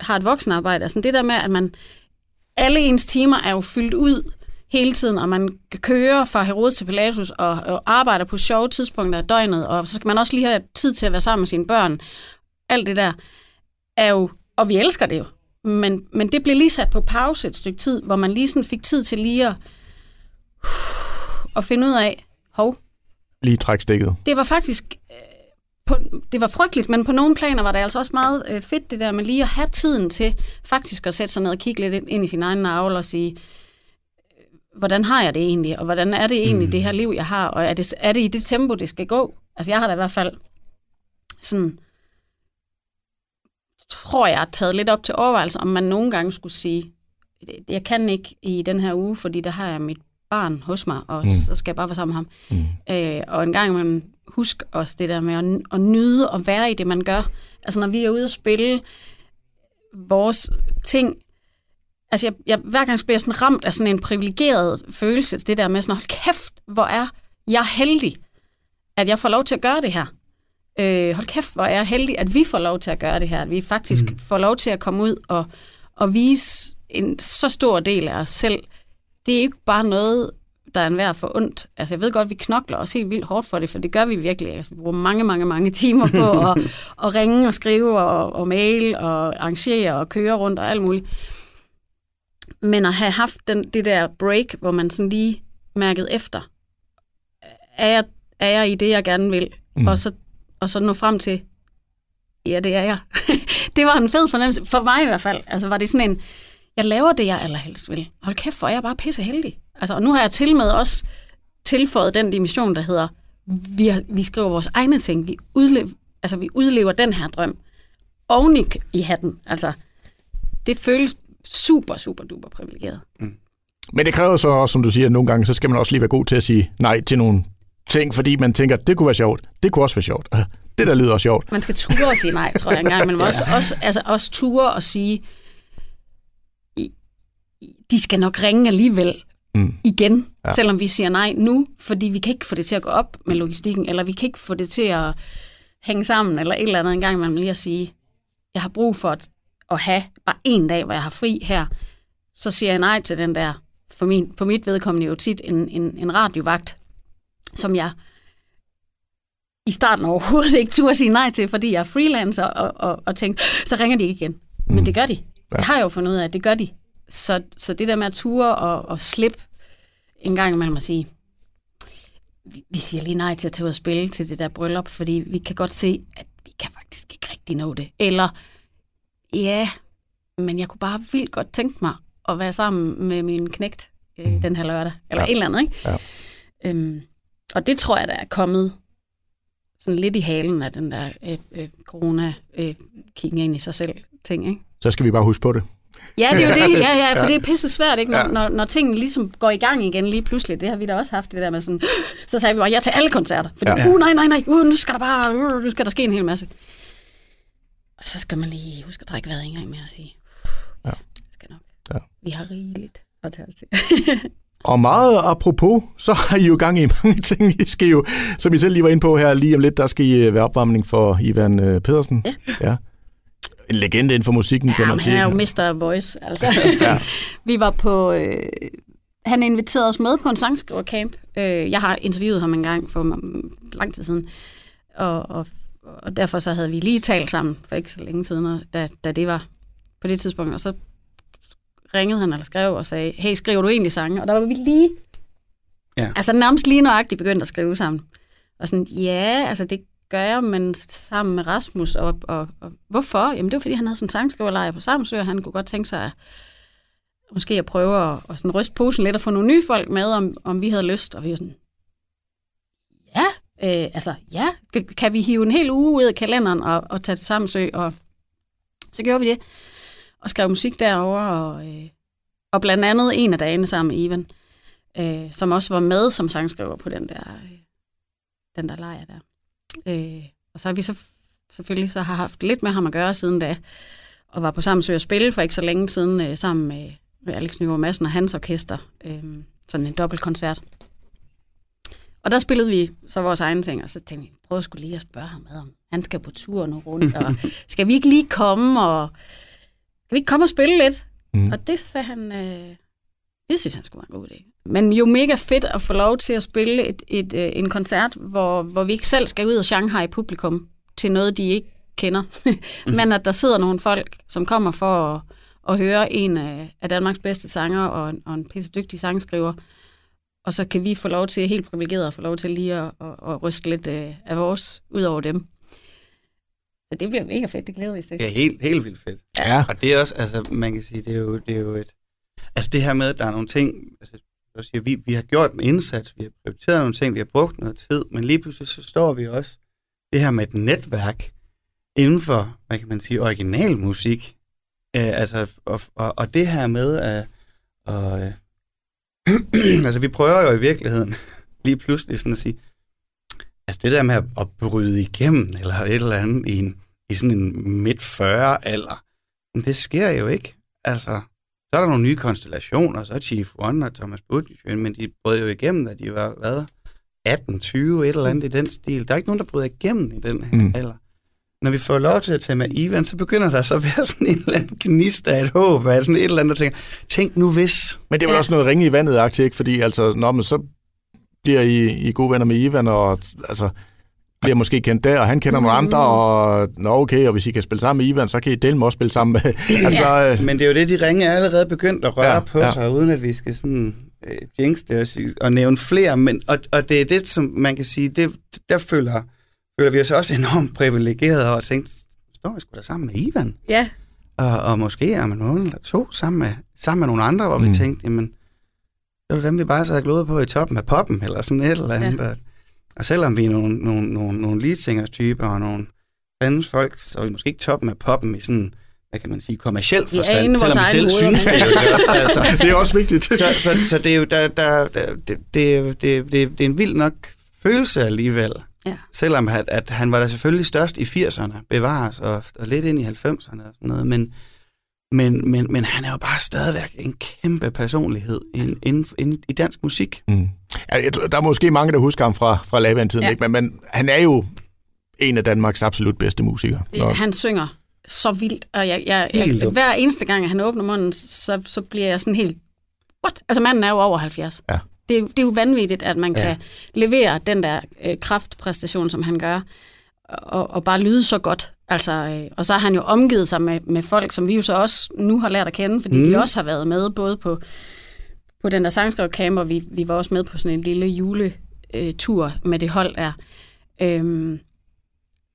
har et voksenarbejde. Altså det der med, at man alle ens timer er jo fyldt ud hele tiden, og man kører fra Herodes til Pilatus og arbejder på sjove tidspunkter af døgnet, og så skal man også lige have tid til at være sammen med sine børn. Alt det der er jo, og vi elsker det jo, men det blev lige sat på pause et stykke tid, hvor man lige sådan fik tid til lige at finde ud af, lige træk stikket. Det var faktisk, det var frygteligt, men på nogle planer var det altså også meget fedt det der med lige at have tiden til faktisk at sætte sig ned og kigge lidt ind i sin egen navle og sige, hvordan har jeg det egentlig, og hvordan er det egentlig det her liv, jeg har, og er det i det tempo, det skal gå? Altså, jeg har da i hvert fald sådan, tror jeg, taget lidt op til overvejelse, om man nogle gange skulle sige, jeg kan ikke i den her uge, fordi der har jeg mit barn hos mig, og så skal jeg bare være sammen med ham. Og en gang man husker også det der med at nyde og være i det, man gør. Altså, når vi er ude og spille vores ting, altså, jeg hver gang bliver sådan ramt af sådan en privilegeret følelse, det der med sådan, hold kæft, hvor er jeg heldig, at jeg får lov til at gøre det her. Hold kæft, hvor er jeg heldig, at vi får lov til at gøre det her, at vi faktisk får lov til at komme ud og vise en så stor del af os selv. Det er ikke bare noget, der er enhver for ondt. Altså, jeg ved godt, vi knokler også helt vildt hårdt for det, for det gør vi virkelig. Altså, vi bruger mange, mange, mange timer på at ringe og skrive og mail og arrangere og køre rundt og alt muligt. Men at have haft det der break, hvor man sådan lige mærkede efter, er jeg i det, jeg gerne vil, og så nå frem til, ja, det er jeg. Det var en fed fornemmelse, for mig i hvert fald. Altså var det sådan en, jeg laver det, jeg allerhelst vil. Hold kæft, for jeg er bare pisse heldig. Altså, og nu har jeg til med også tilføjet den dimension, der hedder, vi skriver vores egne ting, vi Altså, vi udlever den her drøm oven i hatten. Altså, det føles super, super duper privilegeret. Mm. Men det kræver så også, som du siger, at nogle gange, så skal man også lige være god til at sige nej til nogle ting, fordi man tænker, det kunne være sjovt, det kunne også være sjovt. Det der lyder også sjovt. Man skal ture og sige nej, tror jeg engang, men også ture og sige, de skal nok ringe alligevel igen, ja. Selvom vi siger nej nu, fordi vi kan ikke få det til at gå op med logistikken, eller vi kan ikke få det til at hænge sammen, eller et eller andet engang, man må lige at sige, jeg har brug for at have bare en dag, hvor jeg har fri her, så siger jeg nej til den der, for mit vedkommende jo tit, en radiovagt, som jeg i starten overhovedet ikke turde sige nej til, fordi jeg er freelancer, og tænkte, så ringer de ikke igen. Men det gør de. Ja. Jeg har jo fundet ud af, at det gør de. Så det der med at ture og slippe en gang imellem at sige, vi siger lige nej til at tage ud og spille til det der bryllup, fordi vi kan godt se, at vi kan faktisk ikke rigtig nå det. Eller, ja, men jeg kunne bare vildt godt tænke mig at være sammen med min knægt den her lørdag, eller et eller andet, ikke? Ja. Og det tror jeg, der er kommet sådan lidt i halen af den der corona-kiggen ind i sig selv ting, ikke? Så skal vi bare huske på det. Ja, det er jo det. Ja, for det er pisse svært, ikke? Når tingene ligesom går i gang igen lige pludselig. Det har vi da også haft, det der med sådan, så sagde vi bare, jeg tager alle koncerter. Fordi, nu skal der ske en hel masse. Og så skal man lige huske at trække vejret en gang mere og sige, det skal nok. Ja. Vi har rigeligt at tage os til. Og meget apropos, så har I jo gang i mange ting. I skal jo, som I selv lige var inde på her lige om lidt, der skal I være opvarmning for Ivan Pedersen. Ja. En legende inden for musikken, kan man sige. Han er jo Mr. Voice, altså. Vi var på... han inviterede os med på en sangskrivercamp. Jeg har interviewet ham en gang for lang tid siden. Og derfor så havde vi lige talt sammen for ikke så længe siden, da det var på det tidspunkt. Og så ringede han eller skrev og sagde, hey, skriver du egentlig sange? Og der var vi lige... Ja. Altså nærmest lige nøjagtigt begyndte at skrive sammen. Og sådan, det gør jeg, men sammen med Rasmus. Og hvorfor? Jamen det var, fordi han havde sådan en sangskriverlejr på Samsø, og han kunne godt tænke sig at prøve at sådan ryste posen lidt og få nogle nye folk med, om vi havde lyst. Og vi var sådan, kan vi hive en hel uge ud af kalenderen og tage til Samsø? Og så gjorde vi det, og skrev musik derovre, og blandt andet en af dagene sammen med Ivan, som også var med som sangskriver på den der lejr der. Og så har vi selvfølgelig så har haft lidt med ham at gøre siden da, og var på Samsø og spille for ikke så længe siden sammen med Alex Nivå Massen og hans orkester, sådan en dobbeltkoncert. Og der spillede vi så vores egne ting, og så tænkte jeg, prøv at skulle lige at spørge ham ad, om han skal på turen og rundt, og skal vi ikke lige komme og spille lidt? Mm. Og det sagde han, det synes han skulle være en god idé. Men jo mega fedt at få lov til at spille en koncert, hvor vi ikke selv skal ud og Shanghai publikum til noget, de ikke kender. Men at der sidder nogle folk, som kommer for at høre en af Danmarks bedste sanger og en pisse dygtig sangskriver. Og så kan vi få lov til, helt privilegeret, få lov til lige at ryste lidt af vores ud over dem. Så det bliver mega fedt, det glæder vi sig. Ja, helt vildt fedt. Ja. Og det er også, altså man kan sige, det er jo et... Altså det her med, at der er nogle ting... Altså, siger, vi har gjort en indsats, vi har prioriteret nogle ting, vi har brugt noget tid, men lige pludselig så står vi også det her med et netværk inden for, hvad kan man sige, original musik. Og det her med at... altså vi prøver jo i virkeligheden lige pludselig sådan at sige, altså det der med at bryde igennem eller et eller andet i sådan en midt 40-alder, men det sker jo ikke. Altså, så er der nogle nye konstellationer, så er Chief 1 og Thomas Buttigieg, men de brød jo igennem, da de var, 18, 20, et eller andet i den stil. Der er ikke nogen, der brød igennem i den her alder. Når vi får lov til at tage med Ivan, så begynder der så at være sådan en eller anden gnist af et håb, af sådan et eller andet, der tænker, tænk nu hvis. Men det er vel også noget ringe i vandet, ikke? Fordi altså, men så bliver I gode venner med Ivan, og altså, bliver måske kendt der, og han kender nogle andre, og og hvis I kan spille sammen med Ivan, så kan I dele med os spille sammen med. Men det er jo det, de ringe er allerede begyndt at røre på sig, uden at vi skal sådan jinx det og nævne flere, men, og det er det, som man kan sige, det, der føler vi os også enormt privilegerede og tænkte, står jeg sgu da sammen med Ivan? Ja. Og måske er man nogen eller to sammen med nogle andre, hvor vi tænkte, jamen, det var dem, vi bare sad og glodede på i toppen af poppen, eller sådan et eller andet. Ja. Og selvom vi er nogle lead singers typer og nogle fandens folk, så er vi måske ikke toppen af poppen i sådan, hvad kan man sige, kommerciel forstand, ja, selvom vi selv synes det. Altså. Det er også vigtigt. Så det er jo, det er en vild nok følelse alligevel. Ja. Selvom at han var da selvfølgelig størst i 80'erne, bevares, og lidt ind i 90'erne og sådan noget, men han er jo bare stadigvæk en kæmpe personlighed i dansk musik. Mm. Ja, der er måske mange, der husker ham fra Laban-tiden, ja. Ikke? Men han er jo en af Danmarks absolut bedste musikere. Han synger så vildt, og jeg hver eneste gang, han åbner munden, så bliver jeg sådan helt... What? Altså manden er jo over 70. Ja. Det er jo vanvittigt, at man kan levere den der kraftpræstation, som han gør, og bare lyde så godt. Altså, og så har han jo omgivet sig med folk, som vi jo så også nu har lært at kende, fordi de også har været med, både på den der sangskrivkamp, og vi var også med på sådan en lille juletur med det hold der,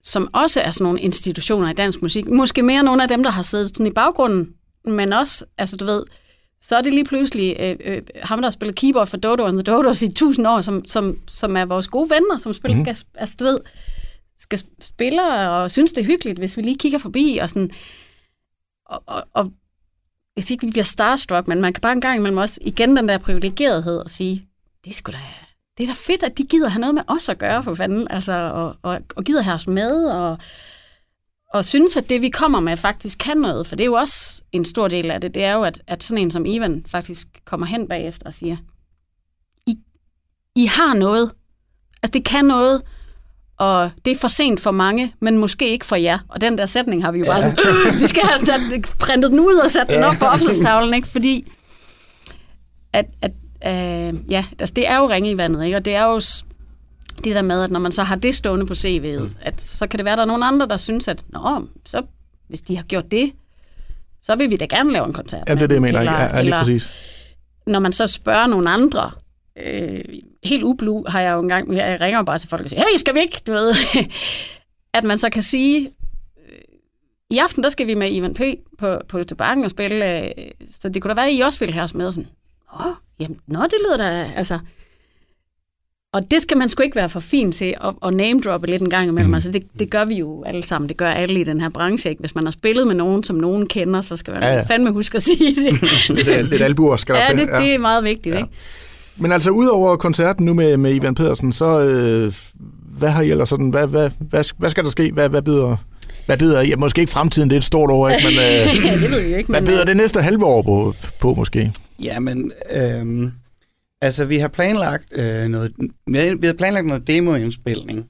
som også er sådan nogle institutioner i dansk musik. Måske mere nogle af dem, der har siddet sådan i baggrunden, men også, altså du ved... Så er det lige pludselig ham, der spiller keyboard for Dodo and the Dodos i 1000 år, som er vores gode venner, som spiller, skal spille og synes, det er hyggeligt, hvis vi lige kigger forbi. Og sådan, og jeg siger ikke, vi bliver starstruck, men man kan bare en gang imellem også igen den der privilegerethed og sige, det er da fedt, at de gider have noget med os at gøre, for fanden, altså, og gider have os med, og synes, at det, vi kommer med, faktisk kan noget. For det er jo også en stor del af det. Det er jo, at sådan en som Ivan faktisk kommer hen bagefter og siger, I har noget. Altså, det kan noget. Og det er for sent for mange, men måske ikke for jer. Og den der sætning har vi jo bare... Ja. Vi skal have printet den ud og sat den op på opslagstavlen, ikke? Fordi... altså, det er jo ringe i vandet, ikke? Og det er jo... Det der med, at når man så har det stående på CV'et, at så kan det være, at der er nogen andre, der synes, at så hvis de har gjort det, så vil vi da gerne lave en koncert. Ja, det er det, jeg mener. Eller, præcis. Når man så spørger nogle andre, helt ublu har jeg jo engang, jeg ringer bare til folk og siger, hey, skal vi ikke, du ved? At man så kan sige, i aften, der skal vi med Ivan P. på Tobakken og spille, så det kunne da være, at I også ville have os med. Og sådan, det lyder da, altså... Og det skal man sgu ikke være for fin til at name-droppe lidt en gang imellem. Altså det gør vi jo alle sammen. Det gør alle i den her branche, ikke? Hvis man har spillet med nogen, som nogen kender, så skal man fandme huske at sige det. lidt albuer skal der til. Det er meget vigtigt, ikke? Men altså, udover koncerten nu med Ivan Pedersen, så hvad har I ellers sådan? Hvad skal der ske? Hvad byder I? Måske ikke fremtiden, det er et stort år, ikke? Men, det ved vi ikke. Hvad byder det næste halve år på måske? Jamen... Altså, vi har planlagt noget demoindspilning,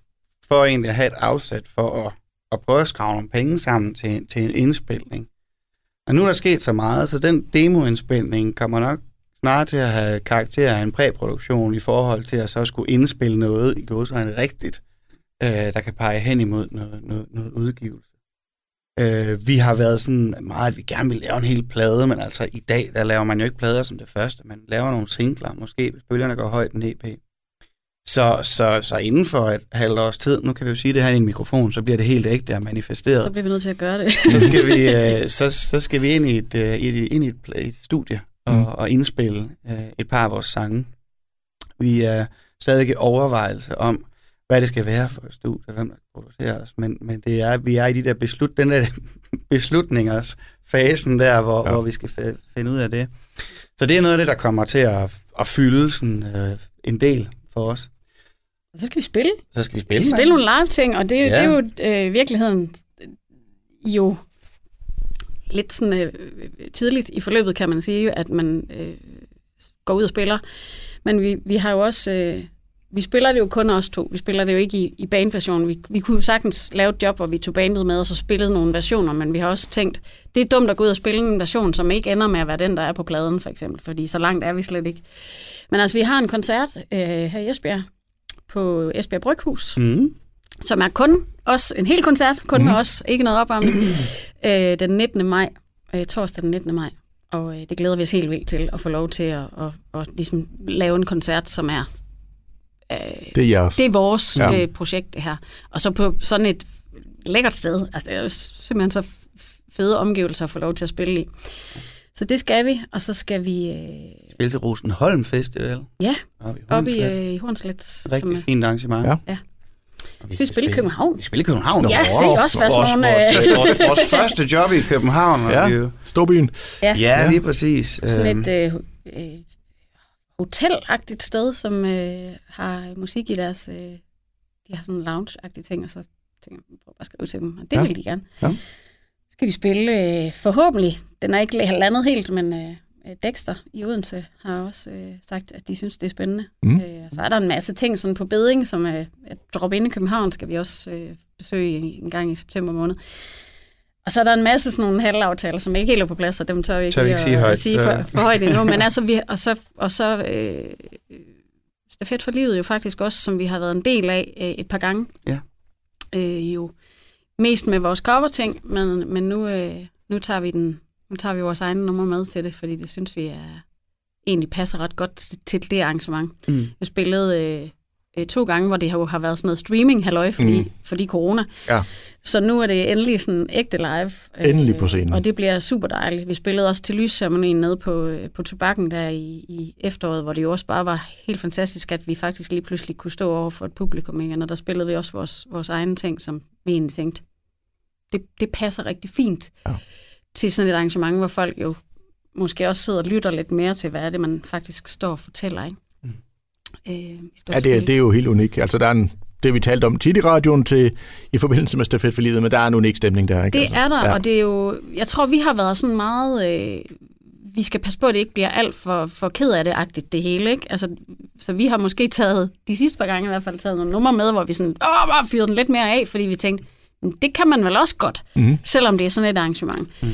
for egentlig at have et afsæt for at prøve at skrave nogle penge sammen til en indspilning. Og nu er der sket så meget, så den demoindspilning kommer nok snart til at have karakter af en præproduktion i forhold til at så skulle indspille noget i gåseøjne rigtigt, der kan pege hen imod noget udgivelse. Vi har været sådan meget, at vi gerne vil lave en hel plade, men altså i dag, der laver man jo ikke plader som det første. Man laver nogle singler, måske hvis bølgerne går højt, en EP. Så inden for et halvt års tid, nu kan vi jo sige det her i en mikrofon, så bliver det helt ægte og manifesteret. Så bliver vi nødt til at gøre det. så skal vi ind i et studie og indspille et par af vores sange. Vi er stadig i overvejelse om, hvad det skal være for et studie, hvem der producerer os, men det er, vi er i den der beslutningersfasen der, hvor vi skal finde ud af det. Så det er noget af det, der kommer til at fylde sådan, en del for os. Og så skal vi spille. Vi skal spille nogle live-ting, og det er jo virkeligheden jo lidt sådan tidligt i forløbet, kan man sige, at man går ud og spiller. Men vi har jo også... Vi spiller det jo kun os to. Vi spiller det jo ikke i bandversionen. Vi kunne jo sagtens lave et job, hvor vi tog bandet med, og så spillede nogle versioner, men vi har også tænkt, det er dumt at gå ud og spille en version, som ikke ender med at være den, der er på pladen, for eksempel, fordi så langt er vi slet ikke. Men altså, vi har en koncert her i Esbjerg, på Esbjerg Bryghus, som er kun os, en hel koncert, kun med os, ikke noget opvarmning, den 19. maj, torsdag den 19. maj. Og det glæder vi os helt vildt til, at få lov til at ligesom lave en koncert, som er... Det er vores projekt, det her. Og så på sådan et lækkert sted. Altså, det er jo simpelthen så fede omgivelser at få lov til at spille i. Så det skal vi, og så skal vi... Spille til Rosenholm Festival. Ja, oppe i Hornslet. Rigtig fint arrangement. Ja. Vi spillede i København. Vi spillede i København. Ja, se også var sådan vores første job i København. Ja, Storbyen. Ja, lige præcis. Sådan et hotelagtigt sted, som har musik i deres... de har sådan lounge-agtige ting, og så tænker jeg, prøv bare at skrive til dem, og det vil de gerne. Ja. Skal vi spille, forhåbentlig, den er ikke landet helt, men Dexter i Odense har også sagt, at de synes, det er spændende. Mm. Så er der en masse ting sådan på Bidding, som at droppe ind i København, skal vi også besøge en gang i september måned. Og så er der en masse sådan nogle halvaftaler, som ikke helt er på plads, og dem tør vi ikke, sige for højt endnu. Men altså, Stafet for livet jo faktisk også, som vi har været en del af et par gange. Ja. Jo mest med vores coverting, men nu tager vi vores egne nummer med til det, fordi det synes vi egentlig passer ret godt til det arrangement. Mm. Jeg spillede 2 gange, hvor det har været sådan noget streaming-halløj, fordi corona. Ja. Så nu er det endelig sådan ægte live. Endelig på scenen. Og det bliver super dejligt. Vi spillede også til lysceremonien nede på Tobakken der i efteråret, hvor det jo også bare var helt fantastisk, at vi faktisk lige pludselig kunne stå over for et publikum. Ikke? Og der spillede vi også vores egne ting, som vi egentlig tænkte, det passer rigtig fint til sådan et arrangement, hvor folk jo måske også sidder og lytter lidt mere til, hvad er det, man faktisk står og fortæller, ikke? Det er jo helt unikt. Altså, der er det vi talte om tit i radioen i forbindelse med Stafet for livet, men der er en unik stemning der, ikke? Det er der, og det er jo... Jeg tror, vi har været sådan meget... vi skal passe på, at det ikke bliver alt for ked af det-agtigt, det hele, ikke? Altså, så vi har måske taget, de sidste par gange i hvert fald, taget nogle numre med, hvor vi sådan, bare fyrede den lidt mere af, fordi vi tænkte, det kan man vel også godt, selvom det er sådan et arrangement. Mm.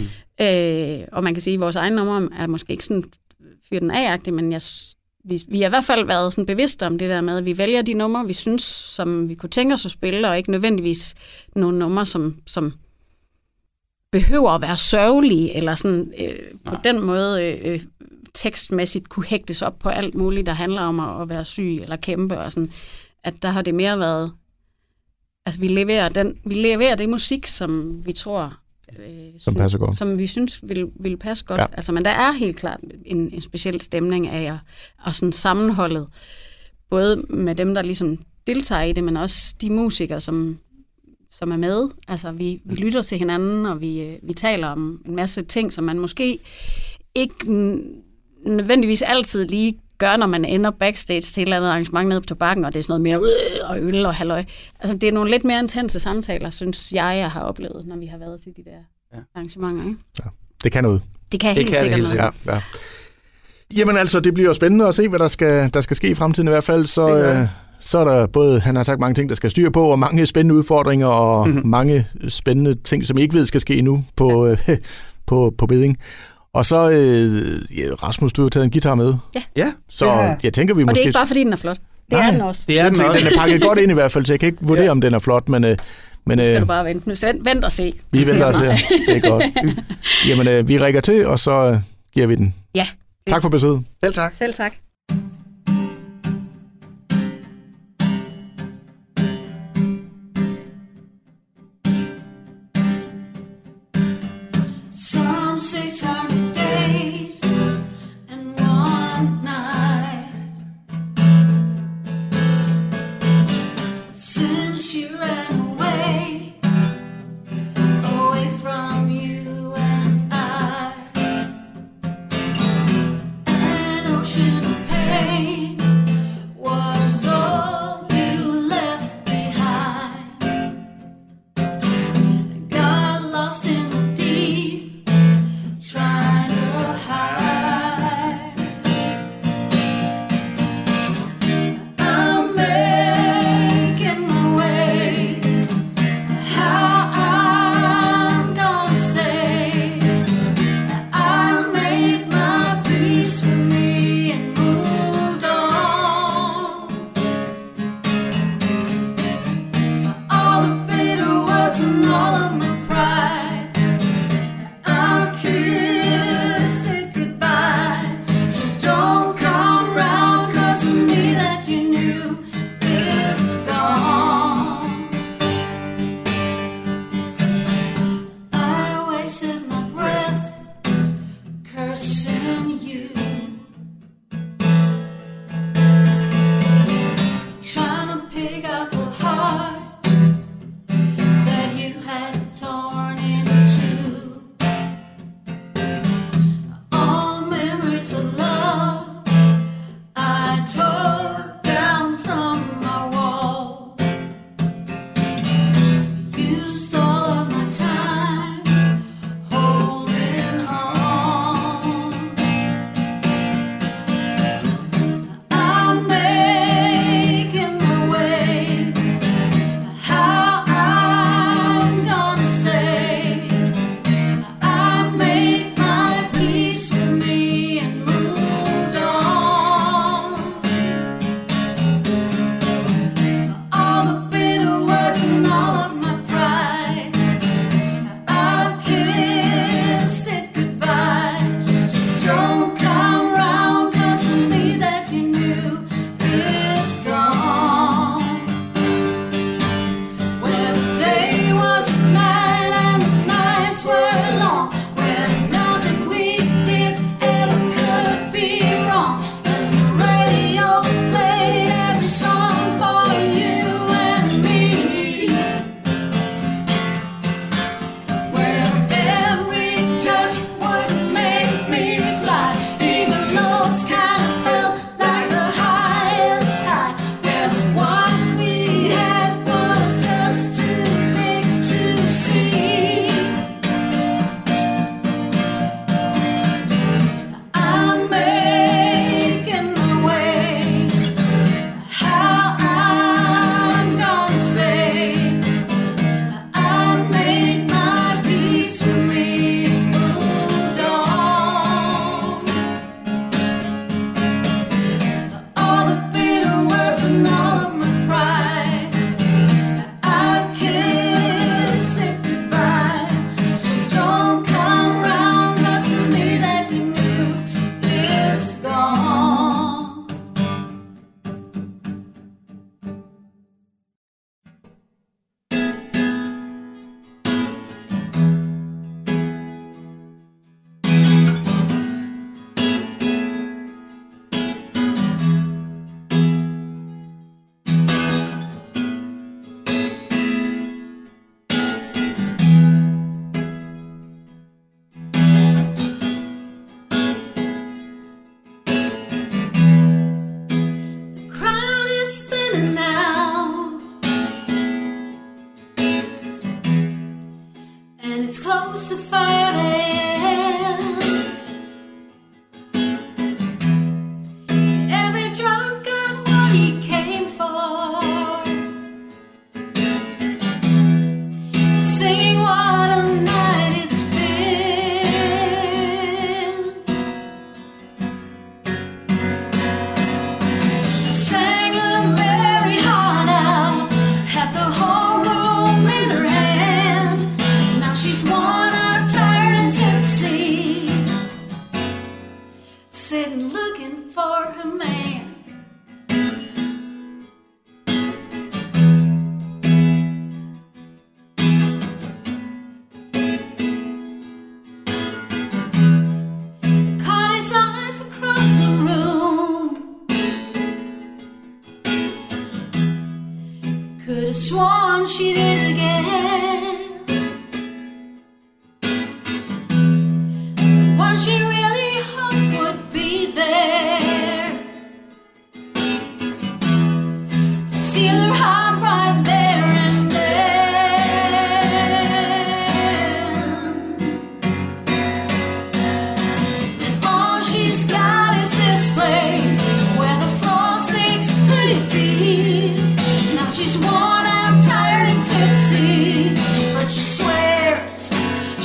Og man kan sige, at vores egne numre er måske ikke sådan fyret den af-agtigt, men vi har i hvert fald været sådan bevidste om det der med, at vi vælger de numre, vi synes, som vi kunne tænke os at spille, og ikke nødvendigvis nogle numre, som behøver at være sørgelige, eller sådan på den måde tekstmæssigt kunne hægtes op på alt muligt, der handler om at være syg eller kæmpe, og sådan, at der har det mere været, altså vi leverer det musik, som vi tror, som passer godt. Som vi synes vil passe godt. Ja. Altså, men der er helt klart en speciel stemning af og sådan sammenholdet, både med dem, der ligesom deltager i det, men også de musikere, som er med. Altså, vi lytter til hinanden, og vi taler om en masse ting, som man måske ikke nødvendigvis altid lige gør, når man ender backstage til et eller andet arrangement nede på Tobakken, og det er sådan noget mere og øl og halløj. Altså, det er nogle lidt mere intense samtaler, synes jeg har oplevet, når vi har været til de der arrangementer, ikke? Ja, det kan noget. Det kan helt sikkert noget. Ja. Jamen altså, det bliver spændende at se, hvad der skal ske i fremtiden i hvert fald, så er der både, han har sagt mange ting, der skal styre på, og mange spændende udfordringer, og mange spændende ting, som I ikke ved skal ske endnu på Bidding. Og så, Rasmus, du har taget en guitar med. Ja. Så jeg tænker, vi måske... Og det er ikke bare, fordi den er flot. Nej, er den også. Det er den også. Den er pakket godt ind i hvert fald, så jeg kan ikke vurdere, om den er flot, men... Men, nu skal du bare vente. Nu vent og se. Vi venter og ser. Det er godt. Jamen, vi rækker til, og så giver vi den. Ja. Tak for besøget. Selv tak. Selv tak. comes to 5 a.m. Every drunk got what he came for, singing what a night it's been. She sang a merry heart out, had the whole room in her hand. Now she's worn out, tired and tipsy, sitting looking for her man. Caught his eyes across the room. Could have sworn she did again. One she really hoped would be there to steal her heart right there and then. And all she's got is this place where the floor sticks to your feet. Now she's worn out, tired and tipsy, but she swears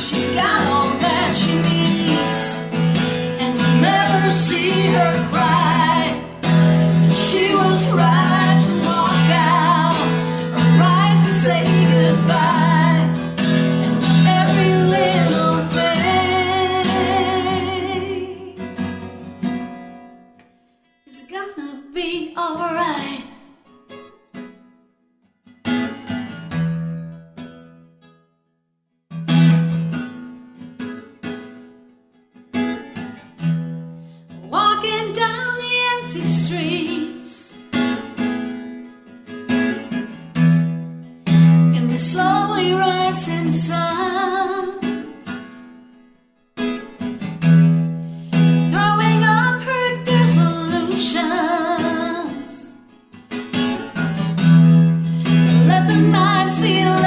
she's got all that she needs. And you'll never see her cry. And she was right to walk out, or rise to say goodbye. And every little thing is gonna be alright. Walking down the empty streets, in the slowly rising sun, throwing up her disillusions. Let the night steal